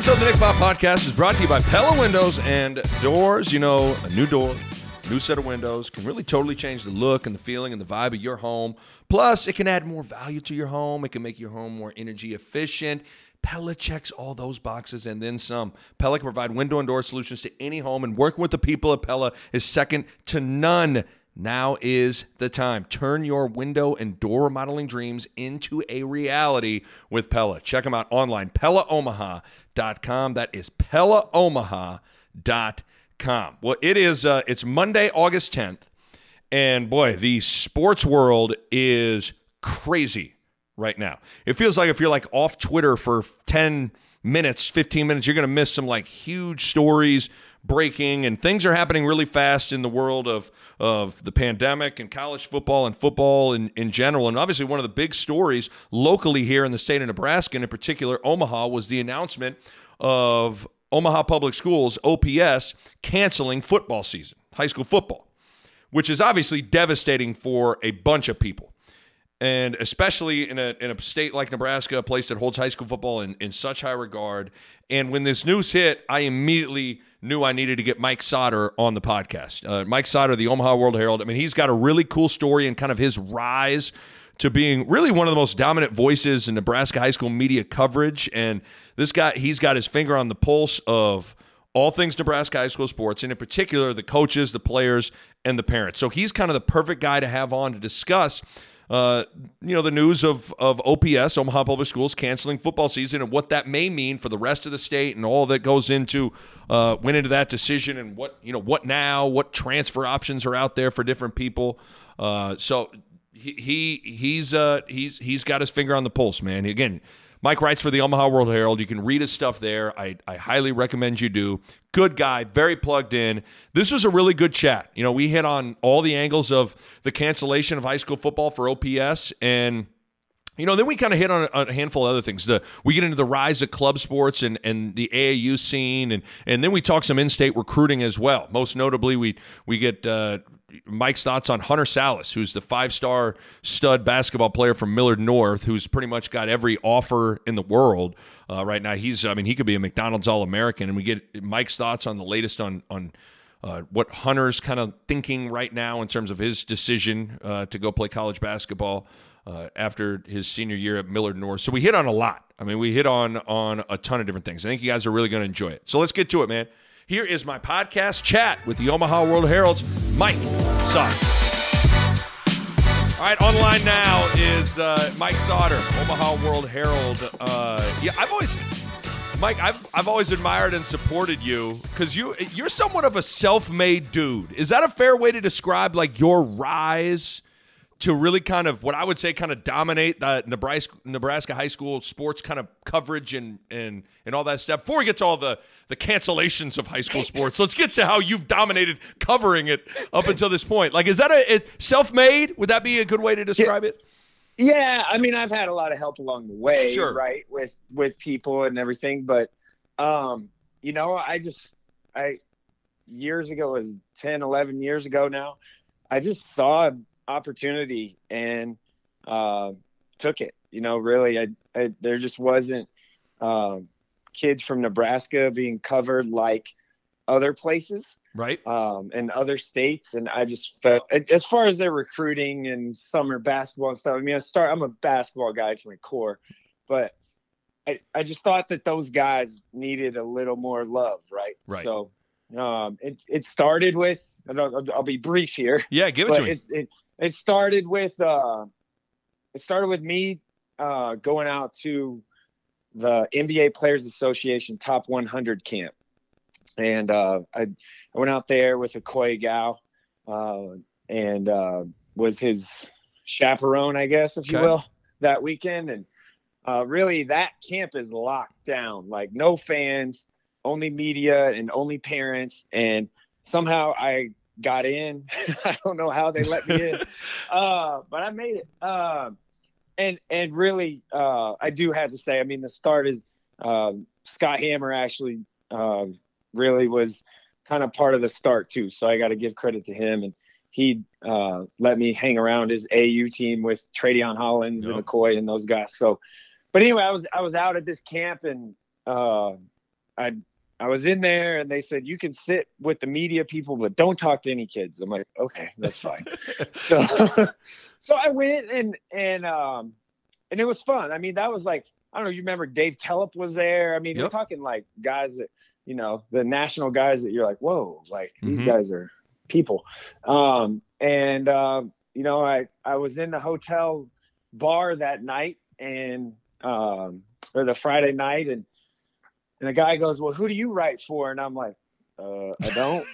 episode of the Nick Bahe Podcast is brought to you by Pella Windows and Doors. You know, a new door, a new set of windows can really totally change the look and the feeling and the vibe of your home. Plus, it can add more value to your home. It can make your home more energy efficient. Pella checks all those boxes and then some. Pella can provide window and door solutions to any home, and working with the people at Pella is second to none. Now is the time. Turn your window and door remodeling dreams into a reality with Pella. Check them out online, PellaOmaha.com. That is PellaOmaha.com. Well, it is, it's Monday, August 10th, and boy, the sports world is crazy right now. It feels like if you're like off Twitter for 10 minutes, 15 minutes, you're going to miss some like huge stories breaking, and things are happening really fast in the world of the pandemic and college football and football in general. And obviously one of the big stories locally here in the state of Nebraska, and in particular Omaha, was the announcement of Omaha Public Schools, OPS, canceling football season, high school football, which is obviously devastating for a bunch of people. And especially in a state like Nebraska, a place that holds high school football in such high regard. And when this news hit, I immediately knew I needed to get Mike Sautter on the podcast. Mike Sautter, the Omaha World Herald. I mean, he's got a really cool story and kind of his rise to being really one of the most dominant voices in Nebraska high school media coverage. And this guy, he's got his finger on the pulse of all things Nebraska high school sports, and in particular the coaches, the players, and the parents. So he's kind of the perfect guy to have on to discuss the news of OPS, Omaha Public Schools, canceling football season, and what that may mean for the rest of the state, and all that goes into went into that decision, and what transfer options are out there for different people. So he's got his finger on the pulse, man. Again, Mike writes for the Omaha World Herald. You can read his stuff there. I highly recommend you do. Good guy, very plugged in. This was a really good chat. You know, we hit on all the angles of the cancellation of high school football for OPS, and then we kind of hit on a handful of other things. We get into the rise of club sports and the AAU scene, and then we talk some in-state recruiting as well. Most notably, we get Mike's thoughts on Hunter Sallis, who's the five-star stud basketball player from Millard North, who's pretty much got every offer in the world right now. He could be a McDonald's All-American, and we get Mike's thoughts on the latest on what Hunter's kind of thinking right now in terms of his decision to go play college basketball after his senior year at Millard North. So we hit on a lot. I mean, we hit on a ton of different things. I think you guys are really going to enjoy it. So let's get to it, man. Here is my podcast chat with the Omaha World Herald's Mike Sautter. All right, online now is Mike Sautter, Omaha World Herald. I've always admired and supported you because you're somewhat of a self-made dude. Is that a fair way to describe like your rise to really kind of what I would say kind of dominate the Nebraska high school sports kind of coverage and all that stuff? Before we get to all the cancellations of high school sports, let's get to how you've dominated covering it up until this point. Like, is that a self-made? Would that be a good way to describe it? Yeah, I mean, I've had a lot of help along the way, sure, right, with people and everything. But, years ago, it was 10, 11 years ago now, I just saw opportunity and took it. Really, I there just wasn't kids from Nebraska being covered like other places, right, and other states. And I just felt, as far as their recruiting and summer basketball and stuff, I mean, I'm a basketball guy to my core, but I just thought that those guys needed a little more love, right? So it started with, I'll be brief here. Yeah, give it to me. It started with me going out to the NBA Players Association Top 100 camp, and I went out there with a Koi Gal, and was his chaperone, I guess, if you will, that weekend. And really, that camp is locked down, like no fans, only media, and only parents. And somehow I got in. I don't know how they let me in, but I made it. And really, I do have to say, I mean, the start is Scott Hammer actually really was kind of part of the start too. So I got to give credit to him, and he let me hang around his AU team with Tradeon Hollins and McCoy and those guys. So, but anyway, I was out at this camp, and I was in there and they said, you can sit with the media people, but don't talk to any kids. I'm like, okay, that's fine. So I went and it was fun. I mean, that was like, I don't know. You remember Dave Tellup was there. I mean, Yep. We're talking like guys that, you know, the national guys that you're like, whoa, like these guys are people. You know, I was in the hotel bar that night and, or the Friday night and the guy goes, well, who do you write for? And I'm like, I don't.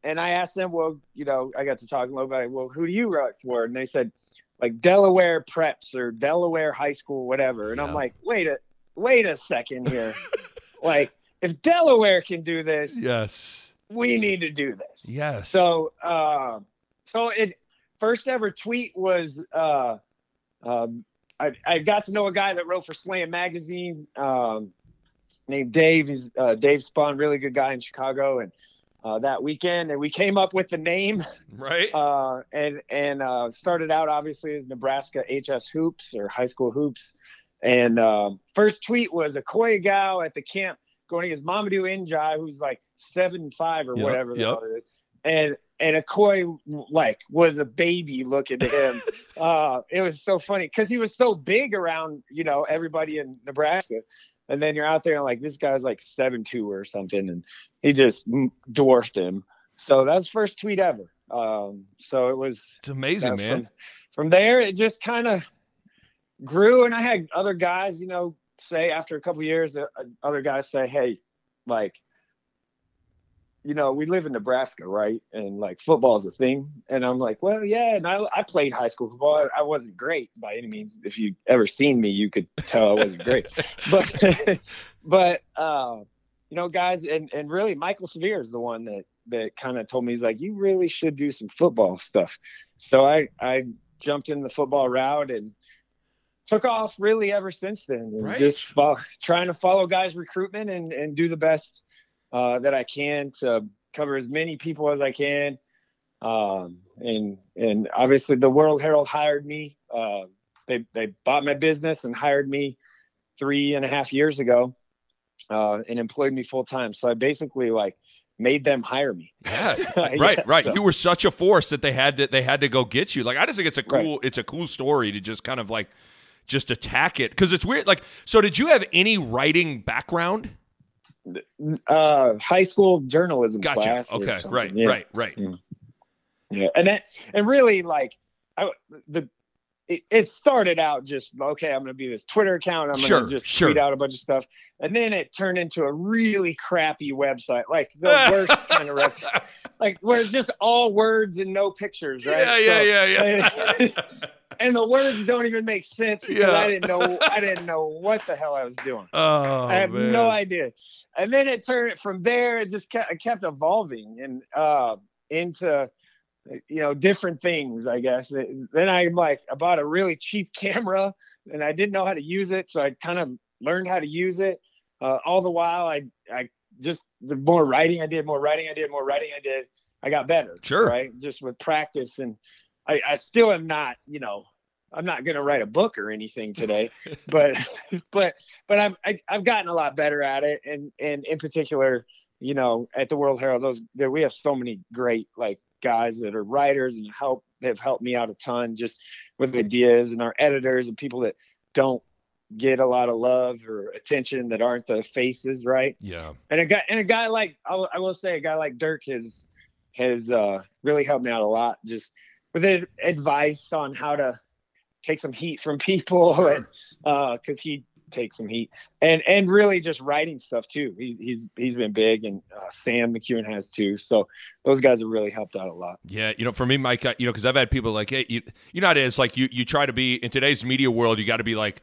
And I asked them, well, you know, I got to talk a little bit. Well, who do you write for? And they said, like Delaware Preps or Delaware High School, whatever. And yeah. I'm like, wait a second here. Like, if Delaware can do this, yes, we need to do this. Yes. So, it first ever tweet was, I got to know a guy that wrote for Slam Magazine, named Dave. He's Dave Spahn, really good guy in Chicago. And that weekend, and we came up with the name, right? And started out obviously as Nebraska HS Hoops or High School Hoops. And first tweet was a Koi Gal at the camp going against Mamadou Njai, who's like 7'5" or whatever the hell it is, and a Koi like was a baby looking to him. It was so funny because he was so big around, you know, everybody in Nebraska, and then you're out there and like this guy's like 7'2" or something, and he just dwarfed him. So that was first tweet ever. So it's amazing, man. From there, it just kind of grew, and I had other guys, you know, say after a couple of years, other guys say, hey, like, you know, we live in Nebraska, right? And like football is a thing. And I'm like, well, yeah. And I played high school football. I wasn't great by any means. If you ever seen me, you could tell I wasn't great. But you know, guys, and really Michael Sevier is the one that kind of told me, he's like, you really should do some football stuff. So I jumped in the football route and took off really ever since then. And right. Just trying to follow guys' recruitment and do the best that I can to cover as many people as I can. And obviously the World Herald hired me. They bought my business and hired me 3.5 years ago and employed me full time. So I basically like made them hire me. Yeah. Right. So. You were such a force that they had to go get you. Like, I just think it's a cool, right. It's a cool story to just kind of like just attack it. 'Cause it's weird. Like, so did you have any writing background? High school journalism gotcha. Class. Okay. Right. Yeah. Right. Yeah. Yeah. And really like it started out just, okay, I'm going to be this Twitter account. I'm going to just tweet out a bunch of stuff. And then it turned into a really crappy website. Like the worst kind of website. Like where it's just all words and no pictures. Right. Yeah. And the words don't even make sense because I didn't know what the hell I was doing. Oh, I have no idea. And then it turned from there. It just kept evolving and into, you know, different things, I guess. Then I bought a really cheap camera and I didn't know how to use it. So I kind of learned how to use it. All the while, the more writing I did, I got better. Sure. Right. Just with practice and. I still am not, you know, I'm not going to write a book or anything today, but I've gotten a lot better at it. And in particular, you know, at the World Herald, we have so many great like guys that are writers and they've helped me out a ton just with ideas, and our editors and people that don't get a lot of love or attention that aren't the faces. Right. Yeah. And a guy like, I will say a guy like Dirk has really helped me out a lot. Just, with advice on how to take some heat from people, sure. And, 'cause he takes some heat and really just writing stuff too. He's been big, and Sam McEwen has too. So those guys have really helped out a lot. Yeah. You know, for me, Mike, you know, 'cause I've had people like, hey, you know how it is, like you try to be in today's media world, you got to be like,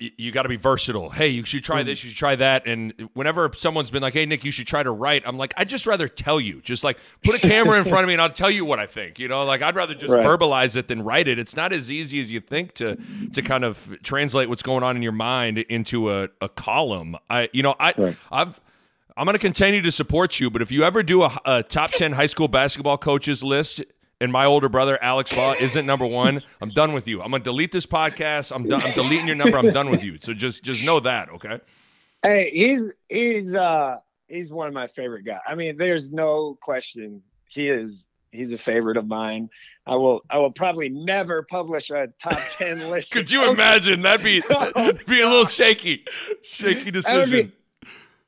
you got to be versatile. Hey, you should try this, you should try that. And whenever someone's been like, hey, Nick, you should try to write, I'm like, I'd just rather tell you. Just like put a camera in front of me and I'll tell you what I think. You know, like I'd rather just verbalize it than write it. It's not as easy as you think to kind of translate what's going on in your mind into a column. I'm going to continue to support you, but if you ever do a top 10 high school basketball coaches list, and my older brother, Alex Law, isn't number one, I'm done with you. I'm going to delete this podcast. I'm deleting your number. I'm done with you. So just know that, okay? Hey, he's one of my favorite guys. I mean, there's no question he's a favorite of mine. I will probably never publish a top 10 list. Could you imagine? That'd be a little shaky decision.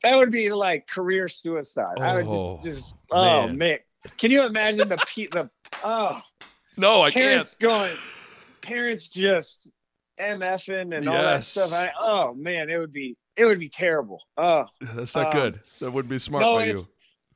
That would be like career suicide. I would man. Can you imagine no, I can't. Parents just MFing and all that stuff. It would be terrible. That's not good. That wouldn't be smart by you.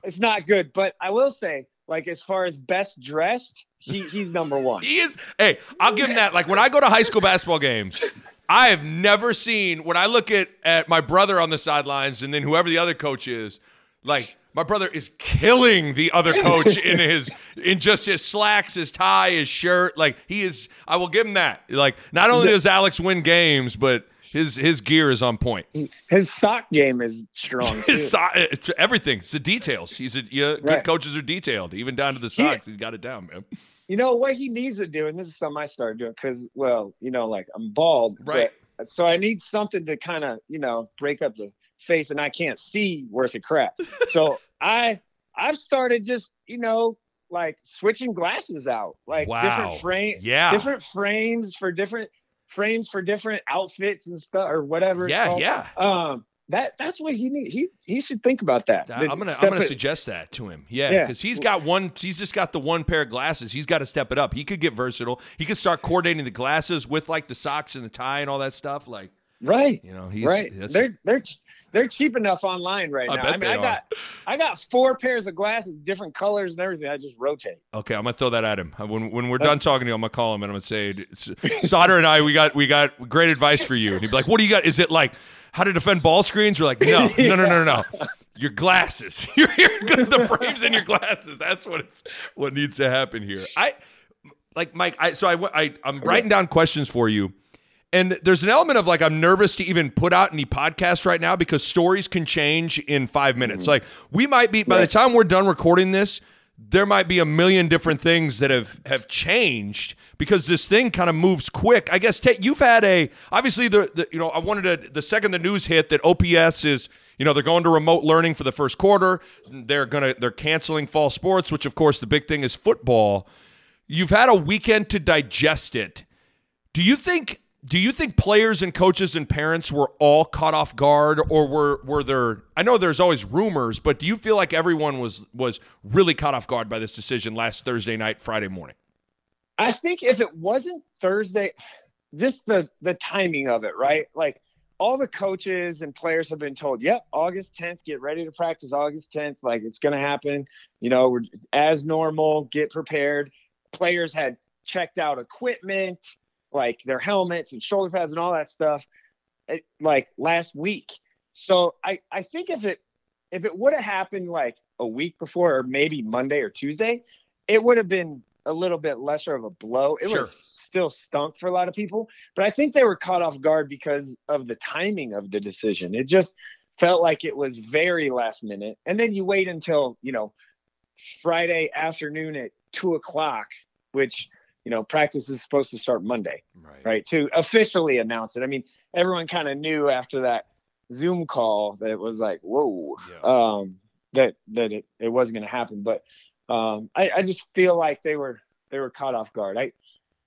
It's not good, but I will say, like, as far as best dressed, he's number one. He is. Hey, I'll give him that. Like, when I go to high school basketball games, I have never seen, when I look at my brother on the sidelines and then whoever the other coach is, like, my brother is killing the other coach in just his slacks, his tie, his shirt. Like, he is, I will give him that. Like, not only does Alex win games, but his gear is on point. His sock game is strong too. Everything. It's the details. Good coaches are detailed, even down to the socks. He's got it down, man. You know what he needs to do, and this is something I started doing because, like, I'm bald, right? But, so I need something to kind of, break up the face, and I can't see worth a crap. So I've started just, like, switching glasses out, like different frames for different outfits and stuff or whatever. That's what he needs. He should think about that. I'm gonna suggest that to him. Yeah, because he's just got the one pair of glasses. He's got to step it up. He could get versatile. He could start coordinating the glasses with, like, the socks and the tie and all that stuff. Like, right. He's right. They're cheap enough online right now. I got four pairs of glasses, different colors and everything. I just rotate. Okay, I'm gonna throw that at him. When we're done talking to you, I'm gonna call him and I'm gonna say, Sautter and I, we got great advice for you. And he'd be like, "What do you got? Is it like how to defend ball screens?" We're like, no. Your glasses, the frames in your glasses. That's what needs to happen here. I'm writing down questions for you. And there's an element of, like, I'm nervous to even put out any podcasts right now because stories can change in 5 minutes. Mm-hmm. Like, we might be, by the time we're done recording this, there might be a million different things that have changed because this thing kind of moves quick. I guess you've had the second the news hit that OPS is, they're going to remote learning for the first quarter. They're canceling fall sports, which of course the big thing is football. You've had a weekend to digest it. Do you think players and coaches and parents were all caught off guard, or were there? I know there's always rumors, but do you feel like everyone was really caught off guard by this decision last Thursday night, Friday morning? I think if it wasn't Thursday, just the timing of it, right? Like, all the coaches and players have been told, "Yep, August 10th, get ready to practice August 10th. Like, it's going to happen. We're as normal. Get prepared." Players had checked out equipment, like their helmets and shoulder pads and all that stuff, like, last week. So I think if it would have happened like a week before, or maybe Monday or Tuesday, it would have been a little bit lesser of a blow. It would have still stunk for a lot of people, but I think they were caught off guard because of the timing of the decision. It just felt like it was very last minute. And then you wait until, Friday afternoon at 2:00, which, practice is supposed to start Monday, right? To officially announce it. I mean, everyone kind of knew after that Zoom call that it was like, whoa, that it wasn't going to happen. But I just feel like they were caught off guard.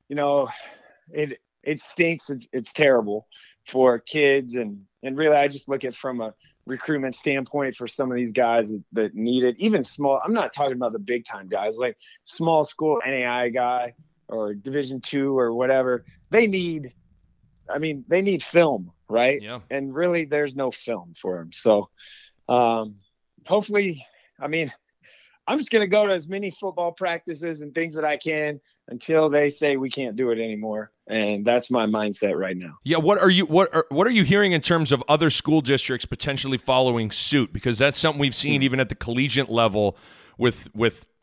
It stinks. It's terrible for kids. And really, I just look at from a recruitment standpoint for some of these guys that need it, even small. I'm not talking about the big time guys, like small school NAI guy, or Division II or whatever. They need film, right? Yeah. And really, there's no film for them. So hopefully, I'm just going to go to as many football practices and things that I can until they say we can't do it anymore. And that's my mindset right now. Yeah. What are you hearing in terms of other school districts potentially following suit? Because that's something we've seen even at the collegiate level with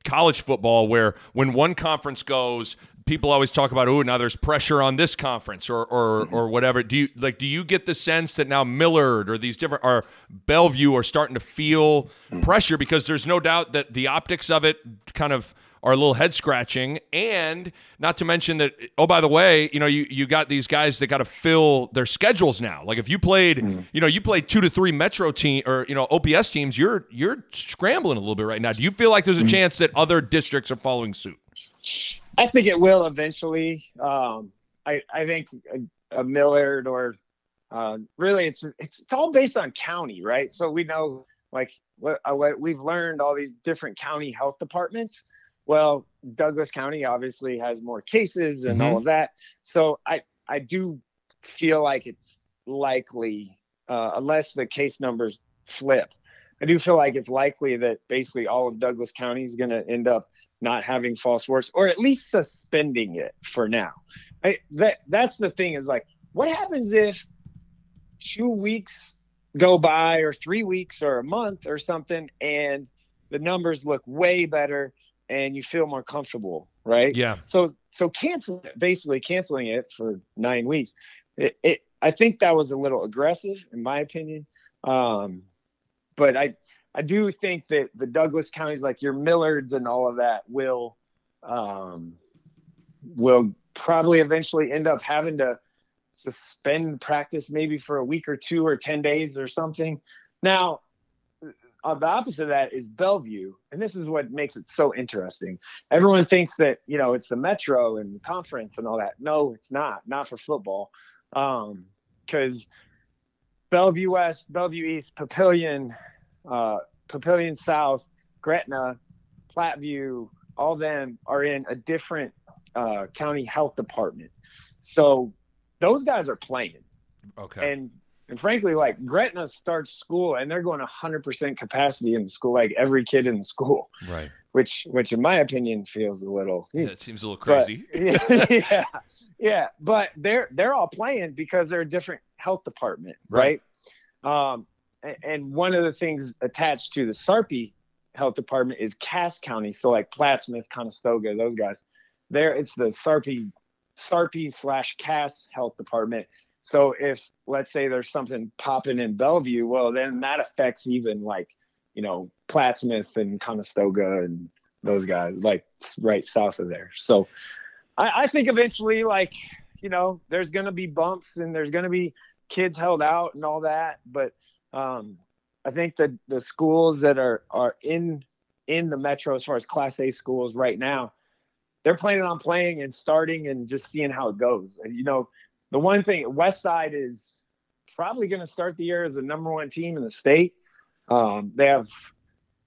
college football, where when one conference goes, people always talk about, now there's pressure on this conference or whatever. Do you get the sense that now Millard or these different or Bellevue are starting to feel pressure, because there's no doubt that the optics of it kind of are a little head scratching, and not to mention that, by the way, you got these guys that got to fill their schedules now. Like if you played, you played 2 to 3 Metro team or, OPS teams, you're scrambling a little bit right now. Do you feel like there's a chance that other districts are following suit? I think it will eventually. I think a Millard or really it's all based on county, right? So we know like what we've learned, all these different county health departments. Well, Douglas County obviously has more cases and all of that. So I do feel like it's likely, unless the case numbers flip, I do feel like it's likely that basically all of Douglas County is going to end up not having fall sports, or at least suspending it for now. That's the thing, is like, what happens if 2 weeks go by or 3 weeks or a month or something and the numbers look way better and you feel more comfortable, right? Yeah. So basically canceling it for 9 weeks. I think that was a little aggressive, in my opinion. But I do think that the Douglas counties, like your Millards and all of that, will probably eventually end up having to suspend practice maybe for a week or two or 10 days or something. Now, the opposite of that is Bellevue, and this is what makes it so interesting. Everyone thinks that, it's the Metro and conference and all that. No, it's not for football, because Bellevue West, Bellevue East, Papillion, Papillion South, Gretna, Platteview, all them are in a different county health department. So those guys are playing. Okay. And frankly, like Gretna starts school and they're going 100% capacity in the school, like every kid in the school. Right. Which in my opinion feels a little. It seems a little crazy. But, yeah. Yeah. But they're all playing because they're a different health department. Right. And one of the things attached to the Sarpy health department is Cass County. So like Plattsmouth, Conestoga, those guys there, it's the Sarpy / Cass health department. So if, let's say, there's something popping in Bellevue, well, then that affects even like, Plattsmouth and Conestoga and those guys, like right south of there. So I think eventually, like, there's going to be bumps and there's going to be kids held out and all that. But I think that the schools that are in the Metro, as far as Class A schools right now, they're planning on playing and starting and just seeing how it goes. The one thing, Westside is probably going to start the year as the number 1 team in the state. They have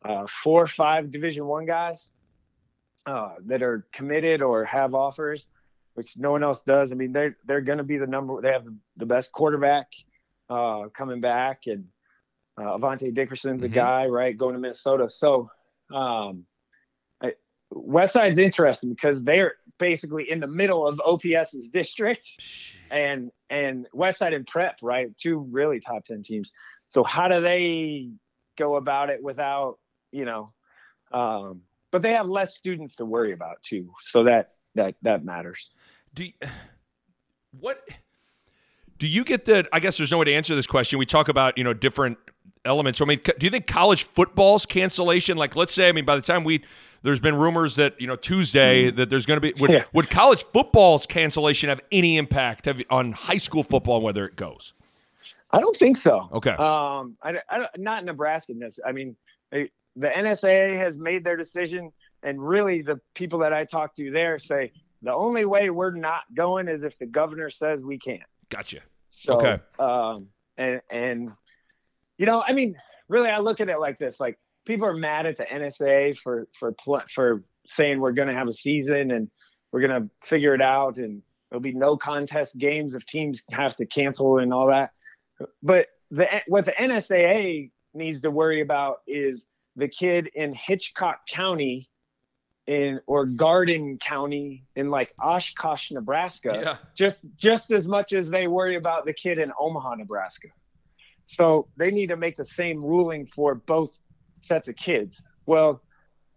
4 or 5 Division I guys that are committed or have offers, which no one else does. I mean, they're going to be they have the best quarterback coming back, and Avante Dickerson's a guy, right, going to Minnesota. So Westside's interesting because they're basically in the middle of OPS's district, and Westside and Prep, right? 2 really top 10 teams. So how do they go about it without, but they have less students to worry about too. So that matters. Do you get that? I guess there's no way to answer this question. We talk about, different elements. So, I mean, do you think college football's cancellation, like let's say, I mean, by the time there's been rumors that, Tuesday that there's going to be, would college football's cancellation have any impact on high school football and whether it goes? I don't think so. Okay. I not Nebraska. I mean, the NSAA has made their decision, and really the people that I talk to there say the only way we're not going is if the governor says we can't. Gotcha. So, okay. And I mean, really, I look at it like this, like, people are mad at the NSAA for saying we're going to have a season and we're going to figure it out and there'll be no contest games if teams have to cancel and all that. But what the NSAA needs to worry about is the kid in Hitchcock County or Garden County in like Oshkosh, Nebraska, just as much as they worry about the kid in Omaha, Nebraska. So they need to make the same ruling for both sets of kids. Well,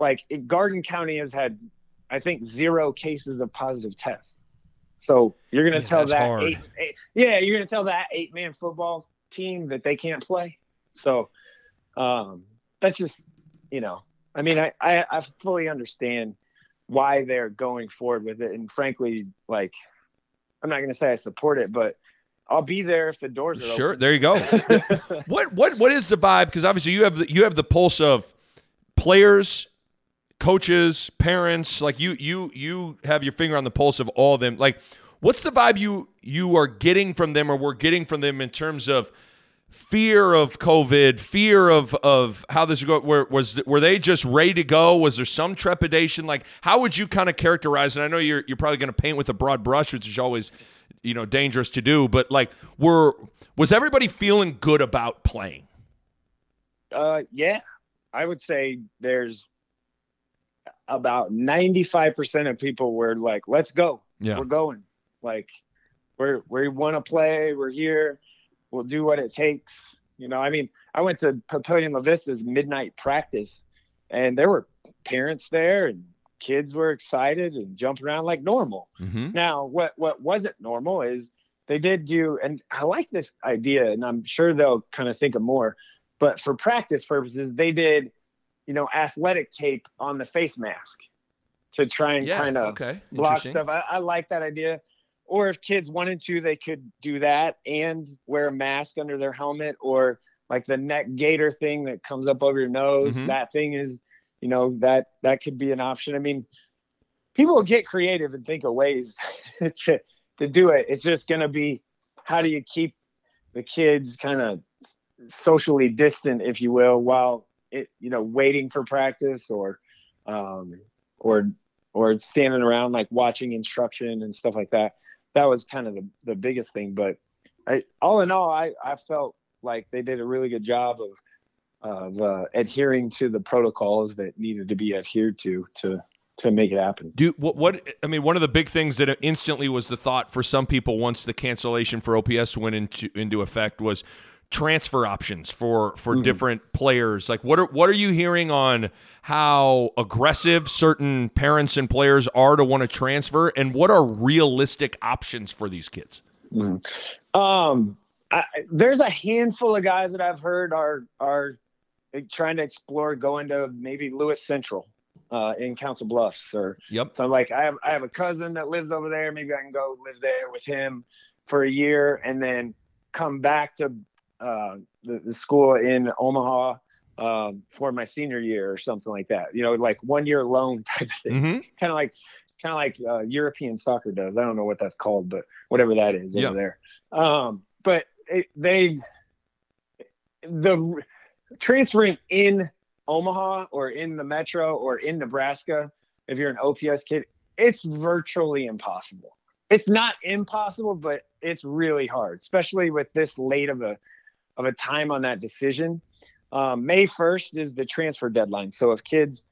like Garden County has had I think, 0 cases of positive tests. So you're going to tell that you're going to tell that 8-man football team that they can't play. So that's just, you know, I mean, I fully understand why they're going forward with it. And frankly, like, I'm not going to say I support it, but I'll be there if the doors are open. Sure. There you go. What is the vibe? Because obviously you have the pulse of players, coaches, parents, like you have your finger on the pulse of all of them. Like, what's the vibe you are getting from them, or we're getting from them, in terms of fear of COVID, fear of how this is going? Were they just ready to go? Was there some trepidation? Like, how would you kind of characterize? And I know you're probably going to paint with a broad brush, which is always, you know, dangerous to do. But like, was everybody feeling good about playing? Yeah, I would say there's about 95% of people were like, let's go. Yeah. We're going. Like, we want to play. We're here. We'll do what it takes. You know, I mean, I went to Papillion La Vista's midnight practice, and there were parents there, and kids were excited and jumped around like normal. Mm-hmm. Now, what wasn't normal is they did do, and I like this idea, and I'm sure they'll kind of think of more, but for practice purposes, they did, you know, athletic tape on the face mask to try and kind of block stuff. I like that idea. Or if kids wanted to, they could do that and wear a mask under their helmet, or like the neck gaiter thing that comes up over your nose. Mm-hmm. That thing is, you know, that could be an option. I mean, people get creative and think of ways to do it. It's just going to be, how do you keep the kids kind of socially distant, if you will, while waiting for practice, or standing around like watching instruction and stuff like that. That was kind of the biggest thing. But I felt like they did a really good job of adhering to the protocols that needed to be adhered to make it happen. One of the big things that instantly was the thought for some people once the cancellation for OPS went into effect was transfer options for mm-hmm. different players. Like, what are you hearing on how aggressive certain parents and players are to want to transfer, and what are realistic options for these kids? Mm-hmm. There's a handful of guys that I've heard are trying to explore going to maybe Lewis Central in Council Bluffs, or so. Like, I have a cousin that lives over there. Maybe I can go live there with him for a year and then come back to the school in Omaha for my senior year or something like that, you know, like 1 year loan type of thing. Mm-hmm. kind of like European soccer does. I don't know what that's called, but whatever that is over there. But the transferring in Omaha or in the metro or in Nebraska, if you're an OPS kid, it's virtually impossible. It's not impossible, but it's really hard, especially with this late of a time on that decision. May 1st is the transfer deadline. So if kids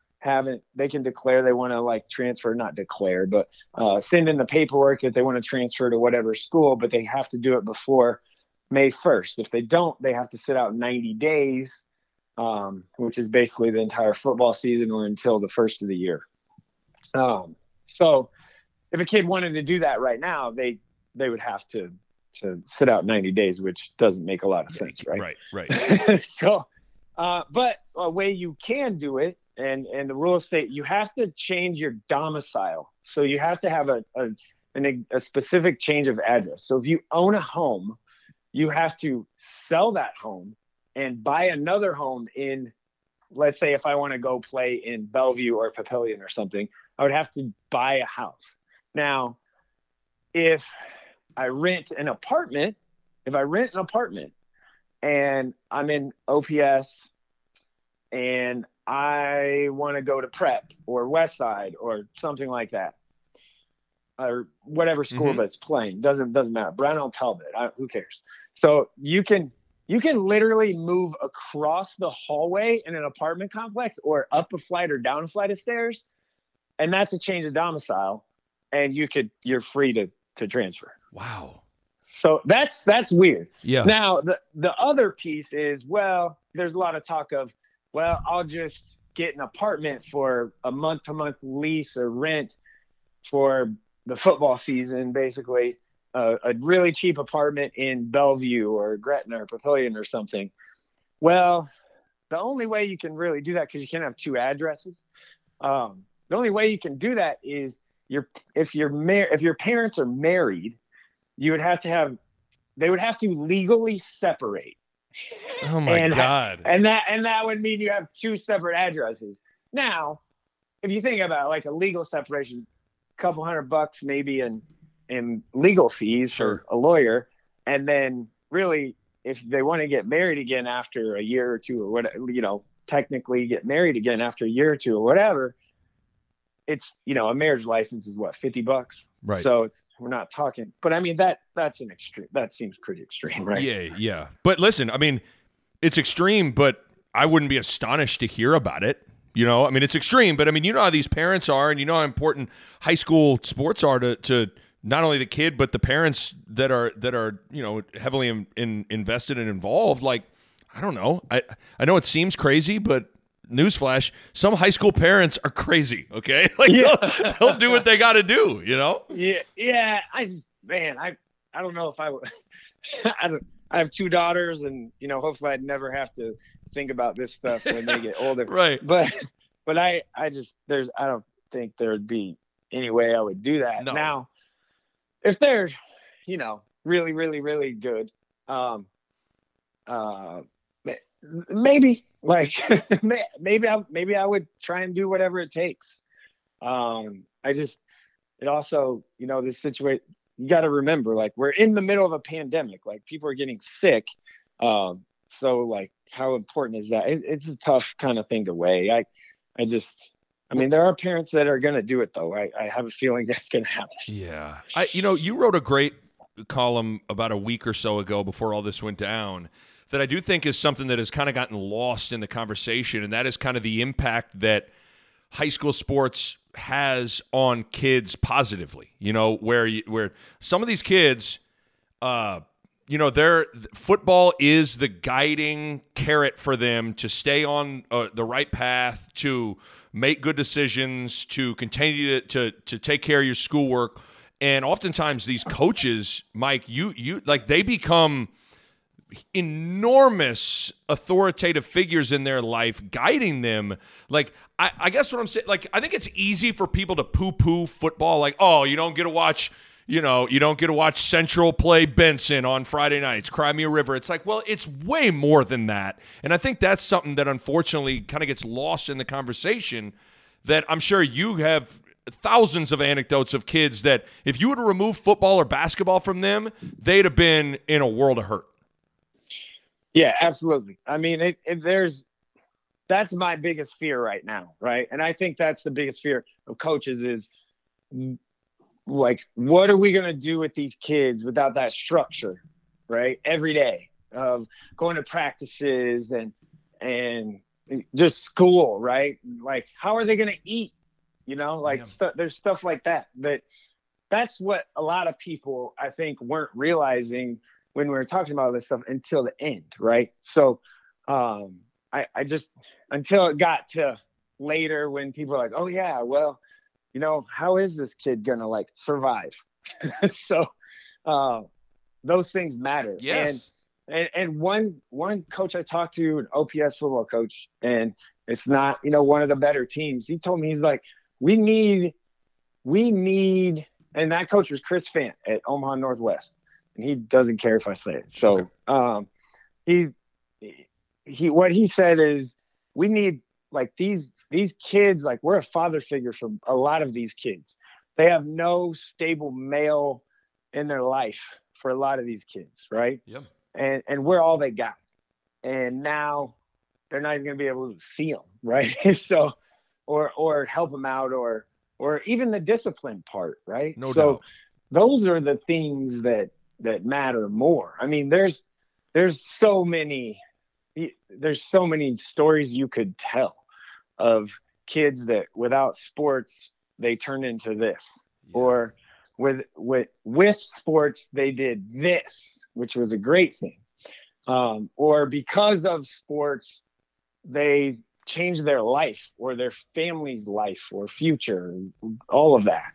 they can declare they want to like transfer, not declare, but send in the paperwork that they want to transfer to whatever school, but they have to do it before May 1st. If they don't, they have to sit out 90 days, which is basically the entire football season or until the first of the year. So if a kid wanted to do that right now, they would have to sit out 90 days, which doesn't make a lot of sense, right? Right. So, but a way you can do it, and the rule of state, you have to change your domicile. So you have to have a specific change of address. So if you own a home, you have to sell that home and buy another home in, let's say, if I want to go play in Bellevue or Papillion or something, I would have to buy a house. Now, if I rent an apartment, and I'm in OPS and I want to go to Prep or Westside or something like that, or whatever school mm-hmm. that's playing, doesn't matter. Brownell, Talbot, who cares? So you can literally move across the hallway in an apartment complex, or up a flight or down a flight of stairs, and that's a change of domicile, and you're free to transfer. Wow. So that's weird. Yeah. Now the other piece is, well, there's a lot of talk of, well, I'll just get an apartment for a month-to-month lease or rent for the football season, basically, a really cheap apartment in Bellevue or Gretna or Papillion or something. Well, the only way you can really do that, because you can't have two addresses, the only way you can do that is if your parents are married, you would have to have they would have to legally separate. Oh my God. And that would mean you have two separate addresses. Now, if you think about like a legal separation, a couple $100 maybe in legal fees for a lawyer. And then really, if they want to get married again after a year or two or whatever, you know, technically get married again after a year or two or whatever, it's, you know, a marriage license is what, $50? Right. So we're not talking, but I mean, that's an extreme, that seems pretty extreme, right? Yeah. Yeah. But listen, I mean, it's extreme, but I wouldn't be astonished to hear about it. You know, I mean, it's extreme, but I mean, you know how these parents are, and you know how important high school sports are to not only the kid, but the parents that are, you know, heavily invested and involved. Like, I don't know. I know it seems crazy, but newsflash, some high school parents are crazy, okay? Like, yeah. they'll do what they got to do, you know? Yeah, I don't know if I would. I have two daughters, and, you know, hopefully I'd never have to think about this stuff when they get older. Right. But I don't think there would be any way I would do that. No. Now, if they're, you know, really, really, really good, maybe. Like maybe I would try and do whatever it takes. It also, you know, this situation, you got to remember, like, we're in the middle of a pandemic, like people are getting sick. So like, how important is that? It's a tough kind of thing to weigh. I mean, there are parents that are going to do it though. I have a feeling that's going to happen. Yeah. You know, you wrote a great column about a week or so ago before all this went down, that I do think is something that has kind of gotten lost in the conversation, and that is kind of the impact that high school sports has on kids positively. You know, where some of these kids, you know, their football is the guiding carrot for them to stay on the right path, to make good decisions, to continue to take care of your schoolwork, and oftentimes these coaches, Mike, you like, they become enormous authoritative figures in their life, guiding them. Like, I guess what I'm saying, like, I think it's easy for people to poo-poo football. Like, oh, you don't get to watch Central play Benson on Friday nights. Cry me a river. It's like, well, it's way more than that. And I think that's something that unfortunately kind of gets lost in the conversation, that I'm sure you have thousands of anecdotes of kids that if you were to remove football or basketball from them, they'd have been in a world of hurt. Yeah, absolutely. I mean, that's my biggest fear right now, right? And I think that's the biggest fear of coaches is, like, what are we going to do with these kids without that structure, right? Every day of going to practices and just school, right? Like, how are they going to eat? You know, like, yeah. There's stuff like that. That's what a lot of people, I think, weren't realizing when we were talking about all this stuff until the end, right? So I just, until it got to later when people are like, oh yeah, well, you know, how is this kid gonna like survive? So those things matter. Yes. And one coach I talked to, an OPS football coach, and it's not, you know, one of the better teams. He told me, he's like, we need, and that coach was Chris Fant at Omaha Northwest. And he doesn't care if I say it. So okay. What he said is, we need, like, these kids, like, we're a father figure for a lot of these kids. They have no stable male in their life for a lot of these kids, right? Yep. And we're all they got. And now they're not even going to be able to see them, right? So, or help them out, or even the discipline part, right? No doubt. Those are the things that matter more. I mean, there's so many stories you could tell of kids that without sports, they turn into this, yeah. Or with sports, they did this, which was a great thing. Or because of sports, they change their life or their family's life or future, all of that.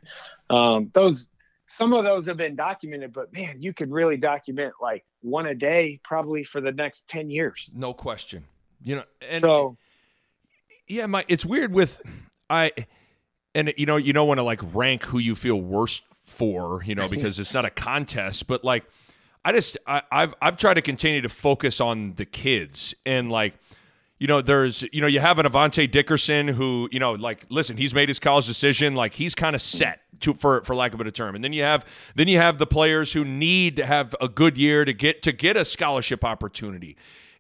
Some of those have been documented, but man, you could really document like one a day probably for the next 10 years. No question. You know, and so yeah, it's weird with you don't want to like rank who you feel worst for, you know, because it's not a contest, but like I've tried to continue to focus on the kids and like, you know, there's, you know, you have an Avante Dickerson who, you know, like, listen, he's made his college decision. Like he's kind of set to, for lack of a term. And then you have the players who need to have a good year to get a scholarship opportunity.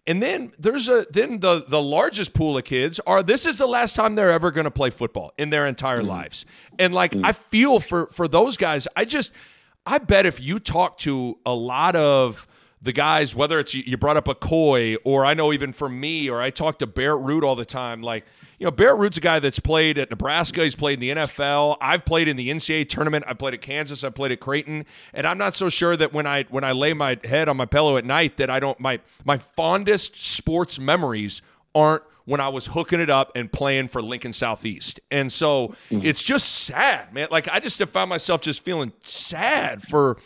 And then the largest pool of kids are, this is the last time they're ever going to play football in their entire lives. And like, I feel for those guys, I bet if you talk to a lot of the guys, whether it's you brought up a Koi, or I know even for me, or I talk to Barrett Ruud all the time. Like, you know, Barrett Ruud's a guy that's played at Nebraska. He's played in the NFL. I've played in the NCAA tournament. I played at Kansas. I played at Creighton. And I'm not so sure that when I lay my head on my pillow at night that I don't my fondest sports memories aren't when I was hooking it up and playing for Lincoln Southeast. And so it's just sad, man. Like I just have found myself just feeling sad for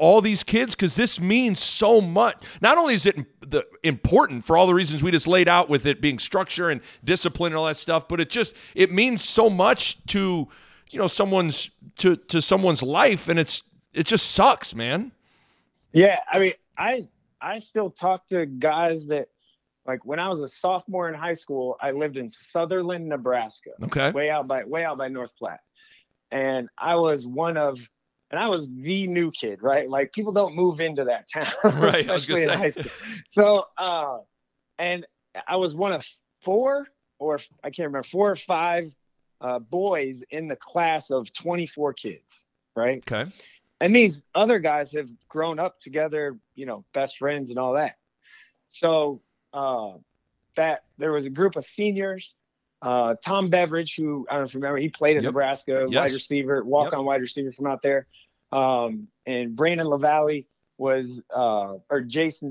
all these kids, because this means so much. Not only is it important for all the reasons we just laid out with it being structure and discipline and all that stuff, but it means so much to, you know, someone's life, and it just sucks, man. Yeah, I mean, I still talk to guys that, like, when I was a sophomore in high school, I lived in Sutherland, Nebraska, okay, way out by North Platte, and I was the new kid, right? Like people don't move into that town, right, especially in high school. So, and I was one of four or five boys in the class of 24 kids, right? Okay. And these other guys have grown up together, you know, best friends and all that. So that there was a group of seniors. Tom Beveridge, who I don't know if you remember, he played at Nebraska, wide receiver, walk-on wide receiver from out there. And Brandon LaValle was, or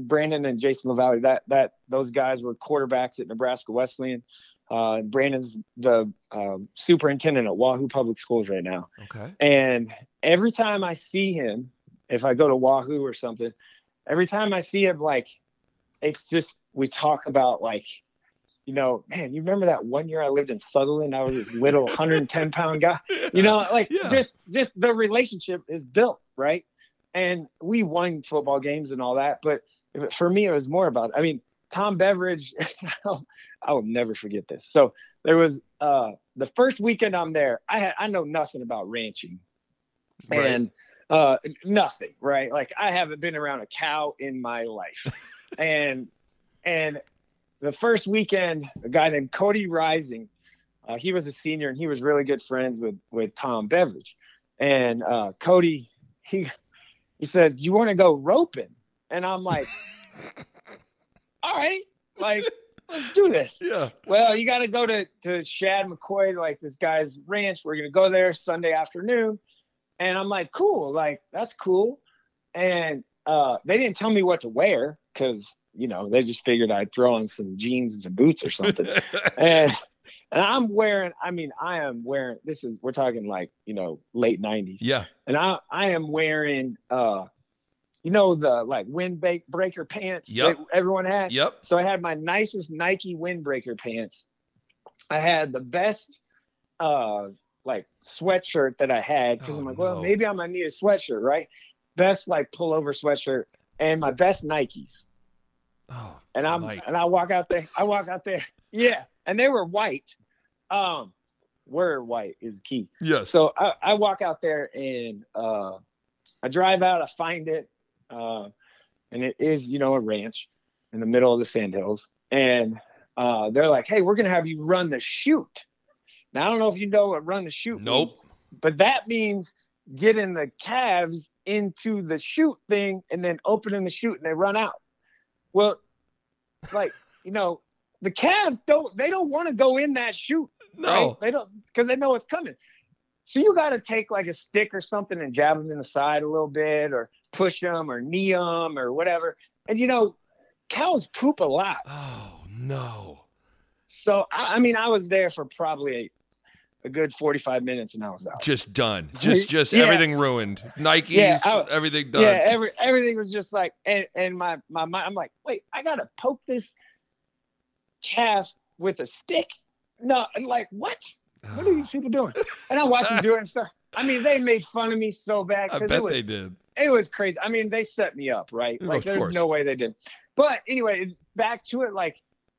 Brandon and Jason LaValle, those guys were quarterbacks at Nebraska Wesleyan. Brandon's the superintendent at Wahoo Public Schools right now. Okay. And every time I see him, if I go to Wahoo or something, every time I see him, like, it's just, we talk about like, you know, man, you remember that one year I lived in Sutherland? I was this little 110-pound guy. You know, like just the relationship is built, right? And we won football games and all that. But for me, it was more about, I mean, Tom Beveridge, I'll never forget this. So there was the first weekend I'm there, I know nothing about ranching. Right. And nothing, right? Like I haven't been around a cow in my life. And the first weekend, a guy named Cody Rising, he was a senior and he was really good friends with Tom Beveridge. And Cody, he says, "Do you want to go roping?" And I'm like, "All right, like let's do this." Yeah. "Well, you got to go to Shad McCoy, like this guy's ranch. We're gonna go there Sunday afternoon." And I'm like, "Cool, like that's cool." And they didn't tell me what to wear because, you know, they just figured I'd throw on some jeans and some boots or something. and I am wearing, we're talking like, you know, late 90s. Yeah. And I am wearing, you know, the like windbreaker pants that everyone had. Yep. So I had my nicest Nike windbreaker pants. I had the best, like sweatshirt that I had. Cause I'm like, well, maybe I'm going to need a sweatshirt, right? Best like pullover sweatshirt and my best Nikes. Oh, and I walk out there. Yeah. And they were white. Where white is key. Yes. So I walk out there and I drive out, I find it. And it is, you know, a ranch in the middle of the Sandhills. And they're like, "Hey, we're gonna have you run the chute." Now I don't know if you know what run the chute means, but that means getting the calves into the chute thing and then opening the chute and they run out. Well, like, you know, the calves don't want to go in that chute. No, right? They don't, because they know it's coming. So you got to take like a stick or something and jab them in the side a little bit, or push them, or knee them, or whatever. And you know, cows poop a lot. Oh no! So, I mean, I was there for probably a good 45 minutes and I was out. Just done. Just yeah. Everything ruined. Nikes, everything done. Yeah, everything was just like, and my mind, I'm like, wait, I got to poke this calf with a stick? No, like, what? What are these people doing? And I watched them doing stuff. I mean, they made fun of me so bad. I bet they did. It was crazy. I mean, they set me up, right? Like, there's no way they did. But anyway, back to it, like,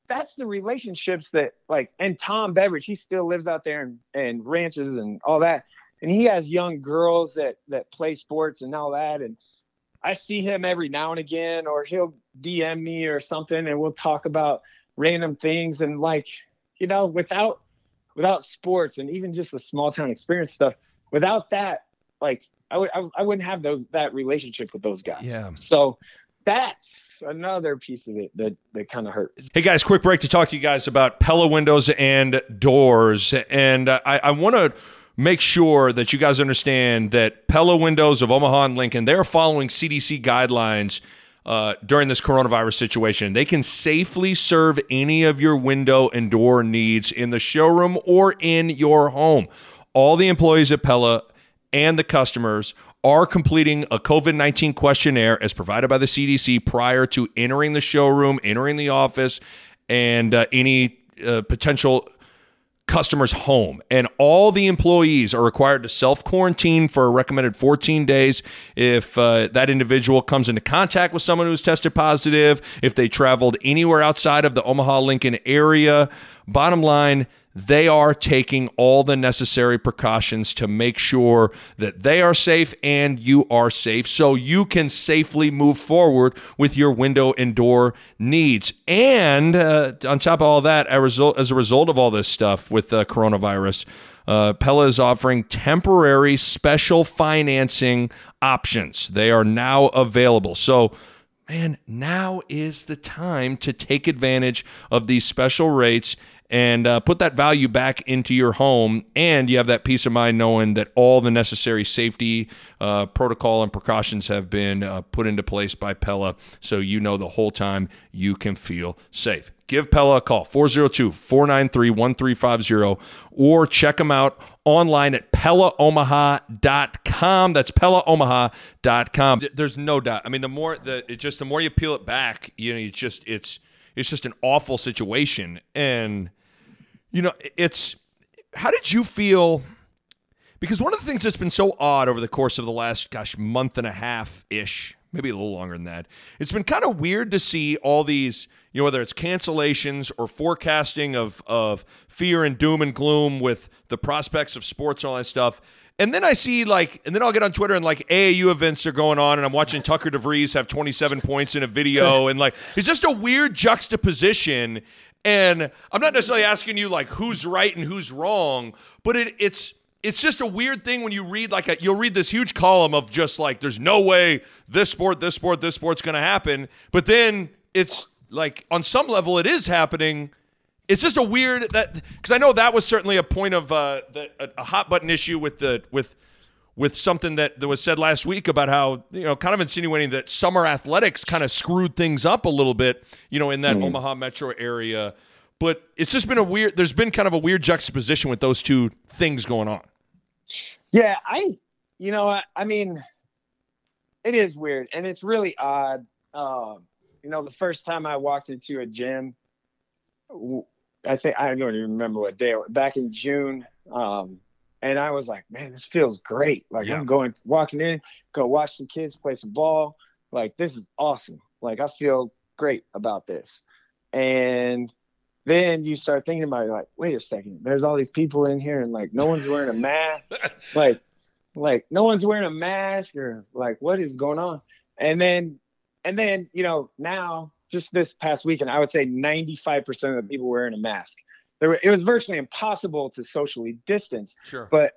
that's the relationships that, like, and Tom Beveridge, he still lives out there and ranches and all that. And he has young girls that play sports and all that. And I see him every now and again, or he'll DM me or something, and we'll talk about random things. And, like, you know, without sports and even just the small town experience stuff, without that, like, I wouldn't have that relationship with those guys. Yeah. So that's another piece of it that kind of hurts. Hey guys, quick break to talk to you guys about Pella Windows and Doors. And I want to make sure that you guys understand that Pella Windows of Omaha and Lincoln, they're following CDC guidelines during this coronavirus situation. They can safely serve any of your window and door needs in the showroom or in your home. All the employees at Pella and the customers are completing a COVID-19 questionnaire as provided by the CDC prior to entering the showroom, entering the office, and any potential customer's home. And all the employees are required to self-quarantine for a recommended 14 days if that individual comes into contact with someone who's tested positive, if they traveled anywhere outside of the Omaha-Lincoln area. Bottom line, they are taking all the necessary precautions to make sure that they are safe and you are safe, so you can safely move forward with your window and door needs. And on top of all that, as a result of all this stuff with the coronavirus, Pella is offering temporary special financing options. They are now available. So, man, now is the time to take advantage of these special rates and put that value back into your home, and you have that peace of mind knowing that all the necessary safety protocol and precautions have been put into place by Pella, so you know the whole time you can feel safe. Give Pella a call, 402-493-1350, or check them out online at PellaOmaha.com. That's PellaOmaha.com. There's no doubt. I mean, the more you peel it back, you know, it's just an awful situation. And, you know, how did you feel? Because one of the things that's been so odd over the course of the last, month and a half-ish, maybe a little longer than that, it's been kind of weird to see all these, you know, whether it's cancellations or forecasting of fear and doom and gloom with the prospects of sports and all that stuff. And then I see, like, and then I'll get on Twitter and, like, AAU events are going on, and I'm watching Tucker DeVries have 27 points in a video, and, like, it's just a weird juxtaposition. And I'm not necessarily asking you, like, who's right and who's wrong, but it's just a weird thing when you read, like, you'll read this huge column of just, like, there's no way this sport's going to happen. But then it's, like, on some level it is happening. It's just a weird because I know that was certainly a point of a hot button issue with something that was said last week about how, you know, kind of insinuating that summer athletics kind of screwed things up a little bit, you know, in that Omaha metro area. But it's just been there's been kind of a weird juxtaposition with those two things going on. Yeah, I mean, it is weird and it's really odd. You know, the first time I walked into a gym, I don't even remember what day, back in June. And I was like, man, this feels great. Like, yeah. I'm walking in, go watch some kids play some ball. Like, this is awesome. Like, I feel great about this. And then you start thinking about it, like, wait a second, there's all these people in here and, like, no one's wearing a mask. like no one's wearing a mask, or, like, what is going on? And then, you know, now, just this past weekend, I would say 95% of the people were wearing a mask. It was virtually impossible to socially distance, sure. But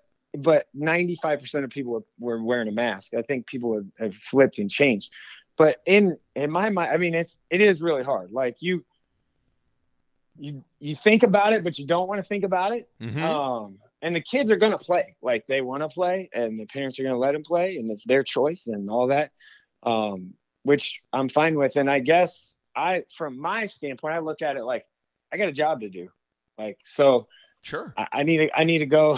95% of people were wearing a mask. I think people have flipped and changed. But in my mind, I mean, it is really hard. Like, you think about it, but you don't want to think about it. Mm-hmm. And the kids are going to play. Like, they want to play, and the parents are going to let them play, and it's their choice and all that, which I'm fine with. And I guess from my standpoint, I look at it like, I got a job to do. Like, so sure. I need to go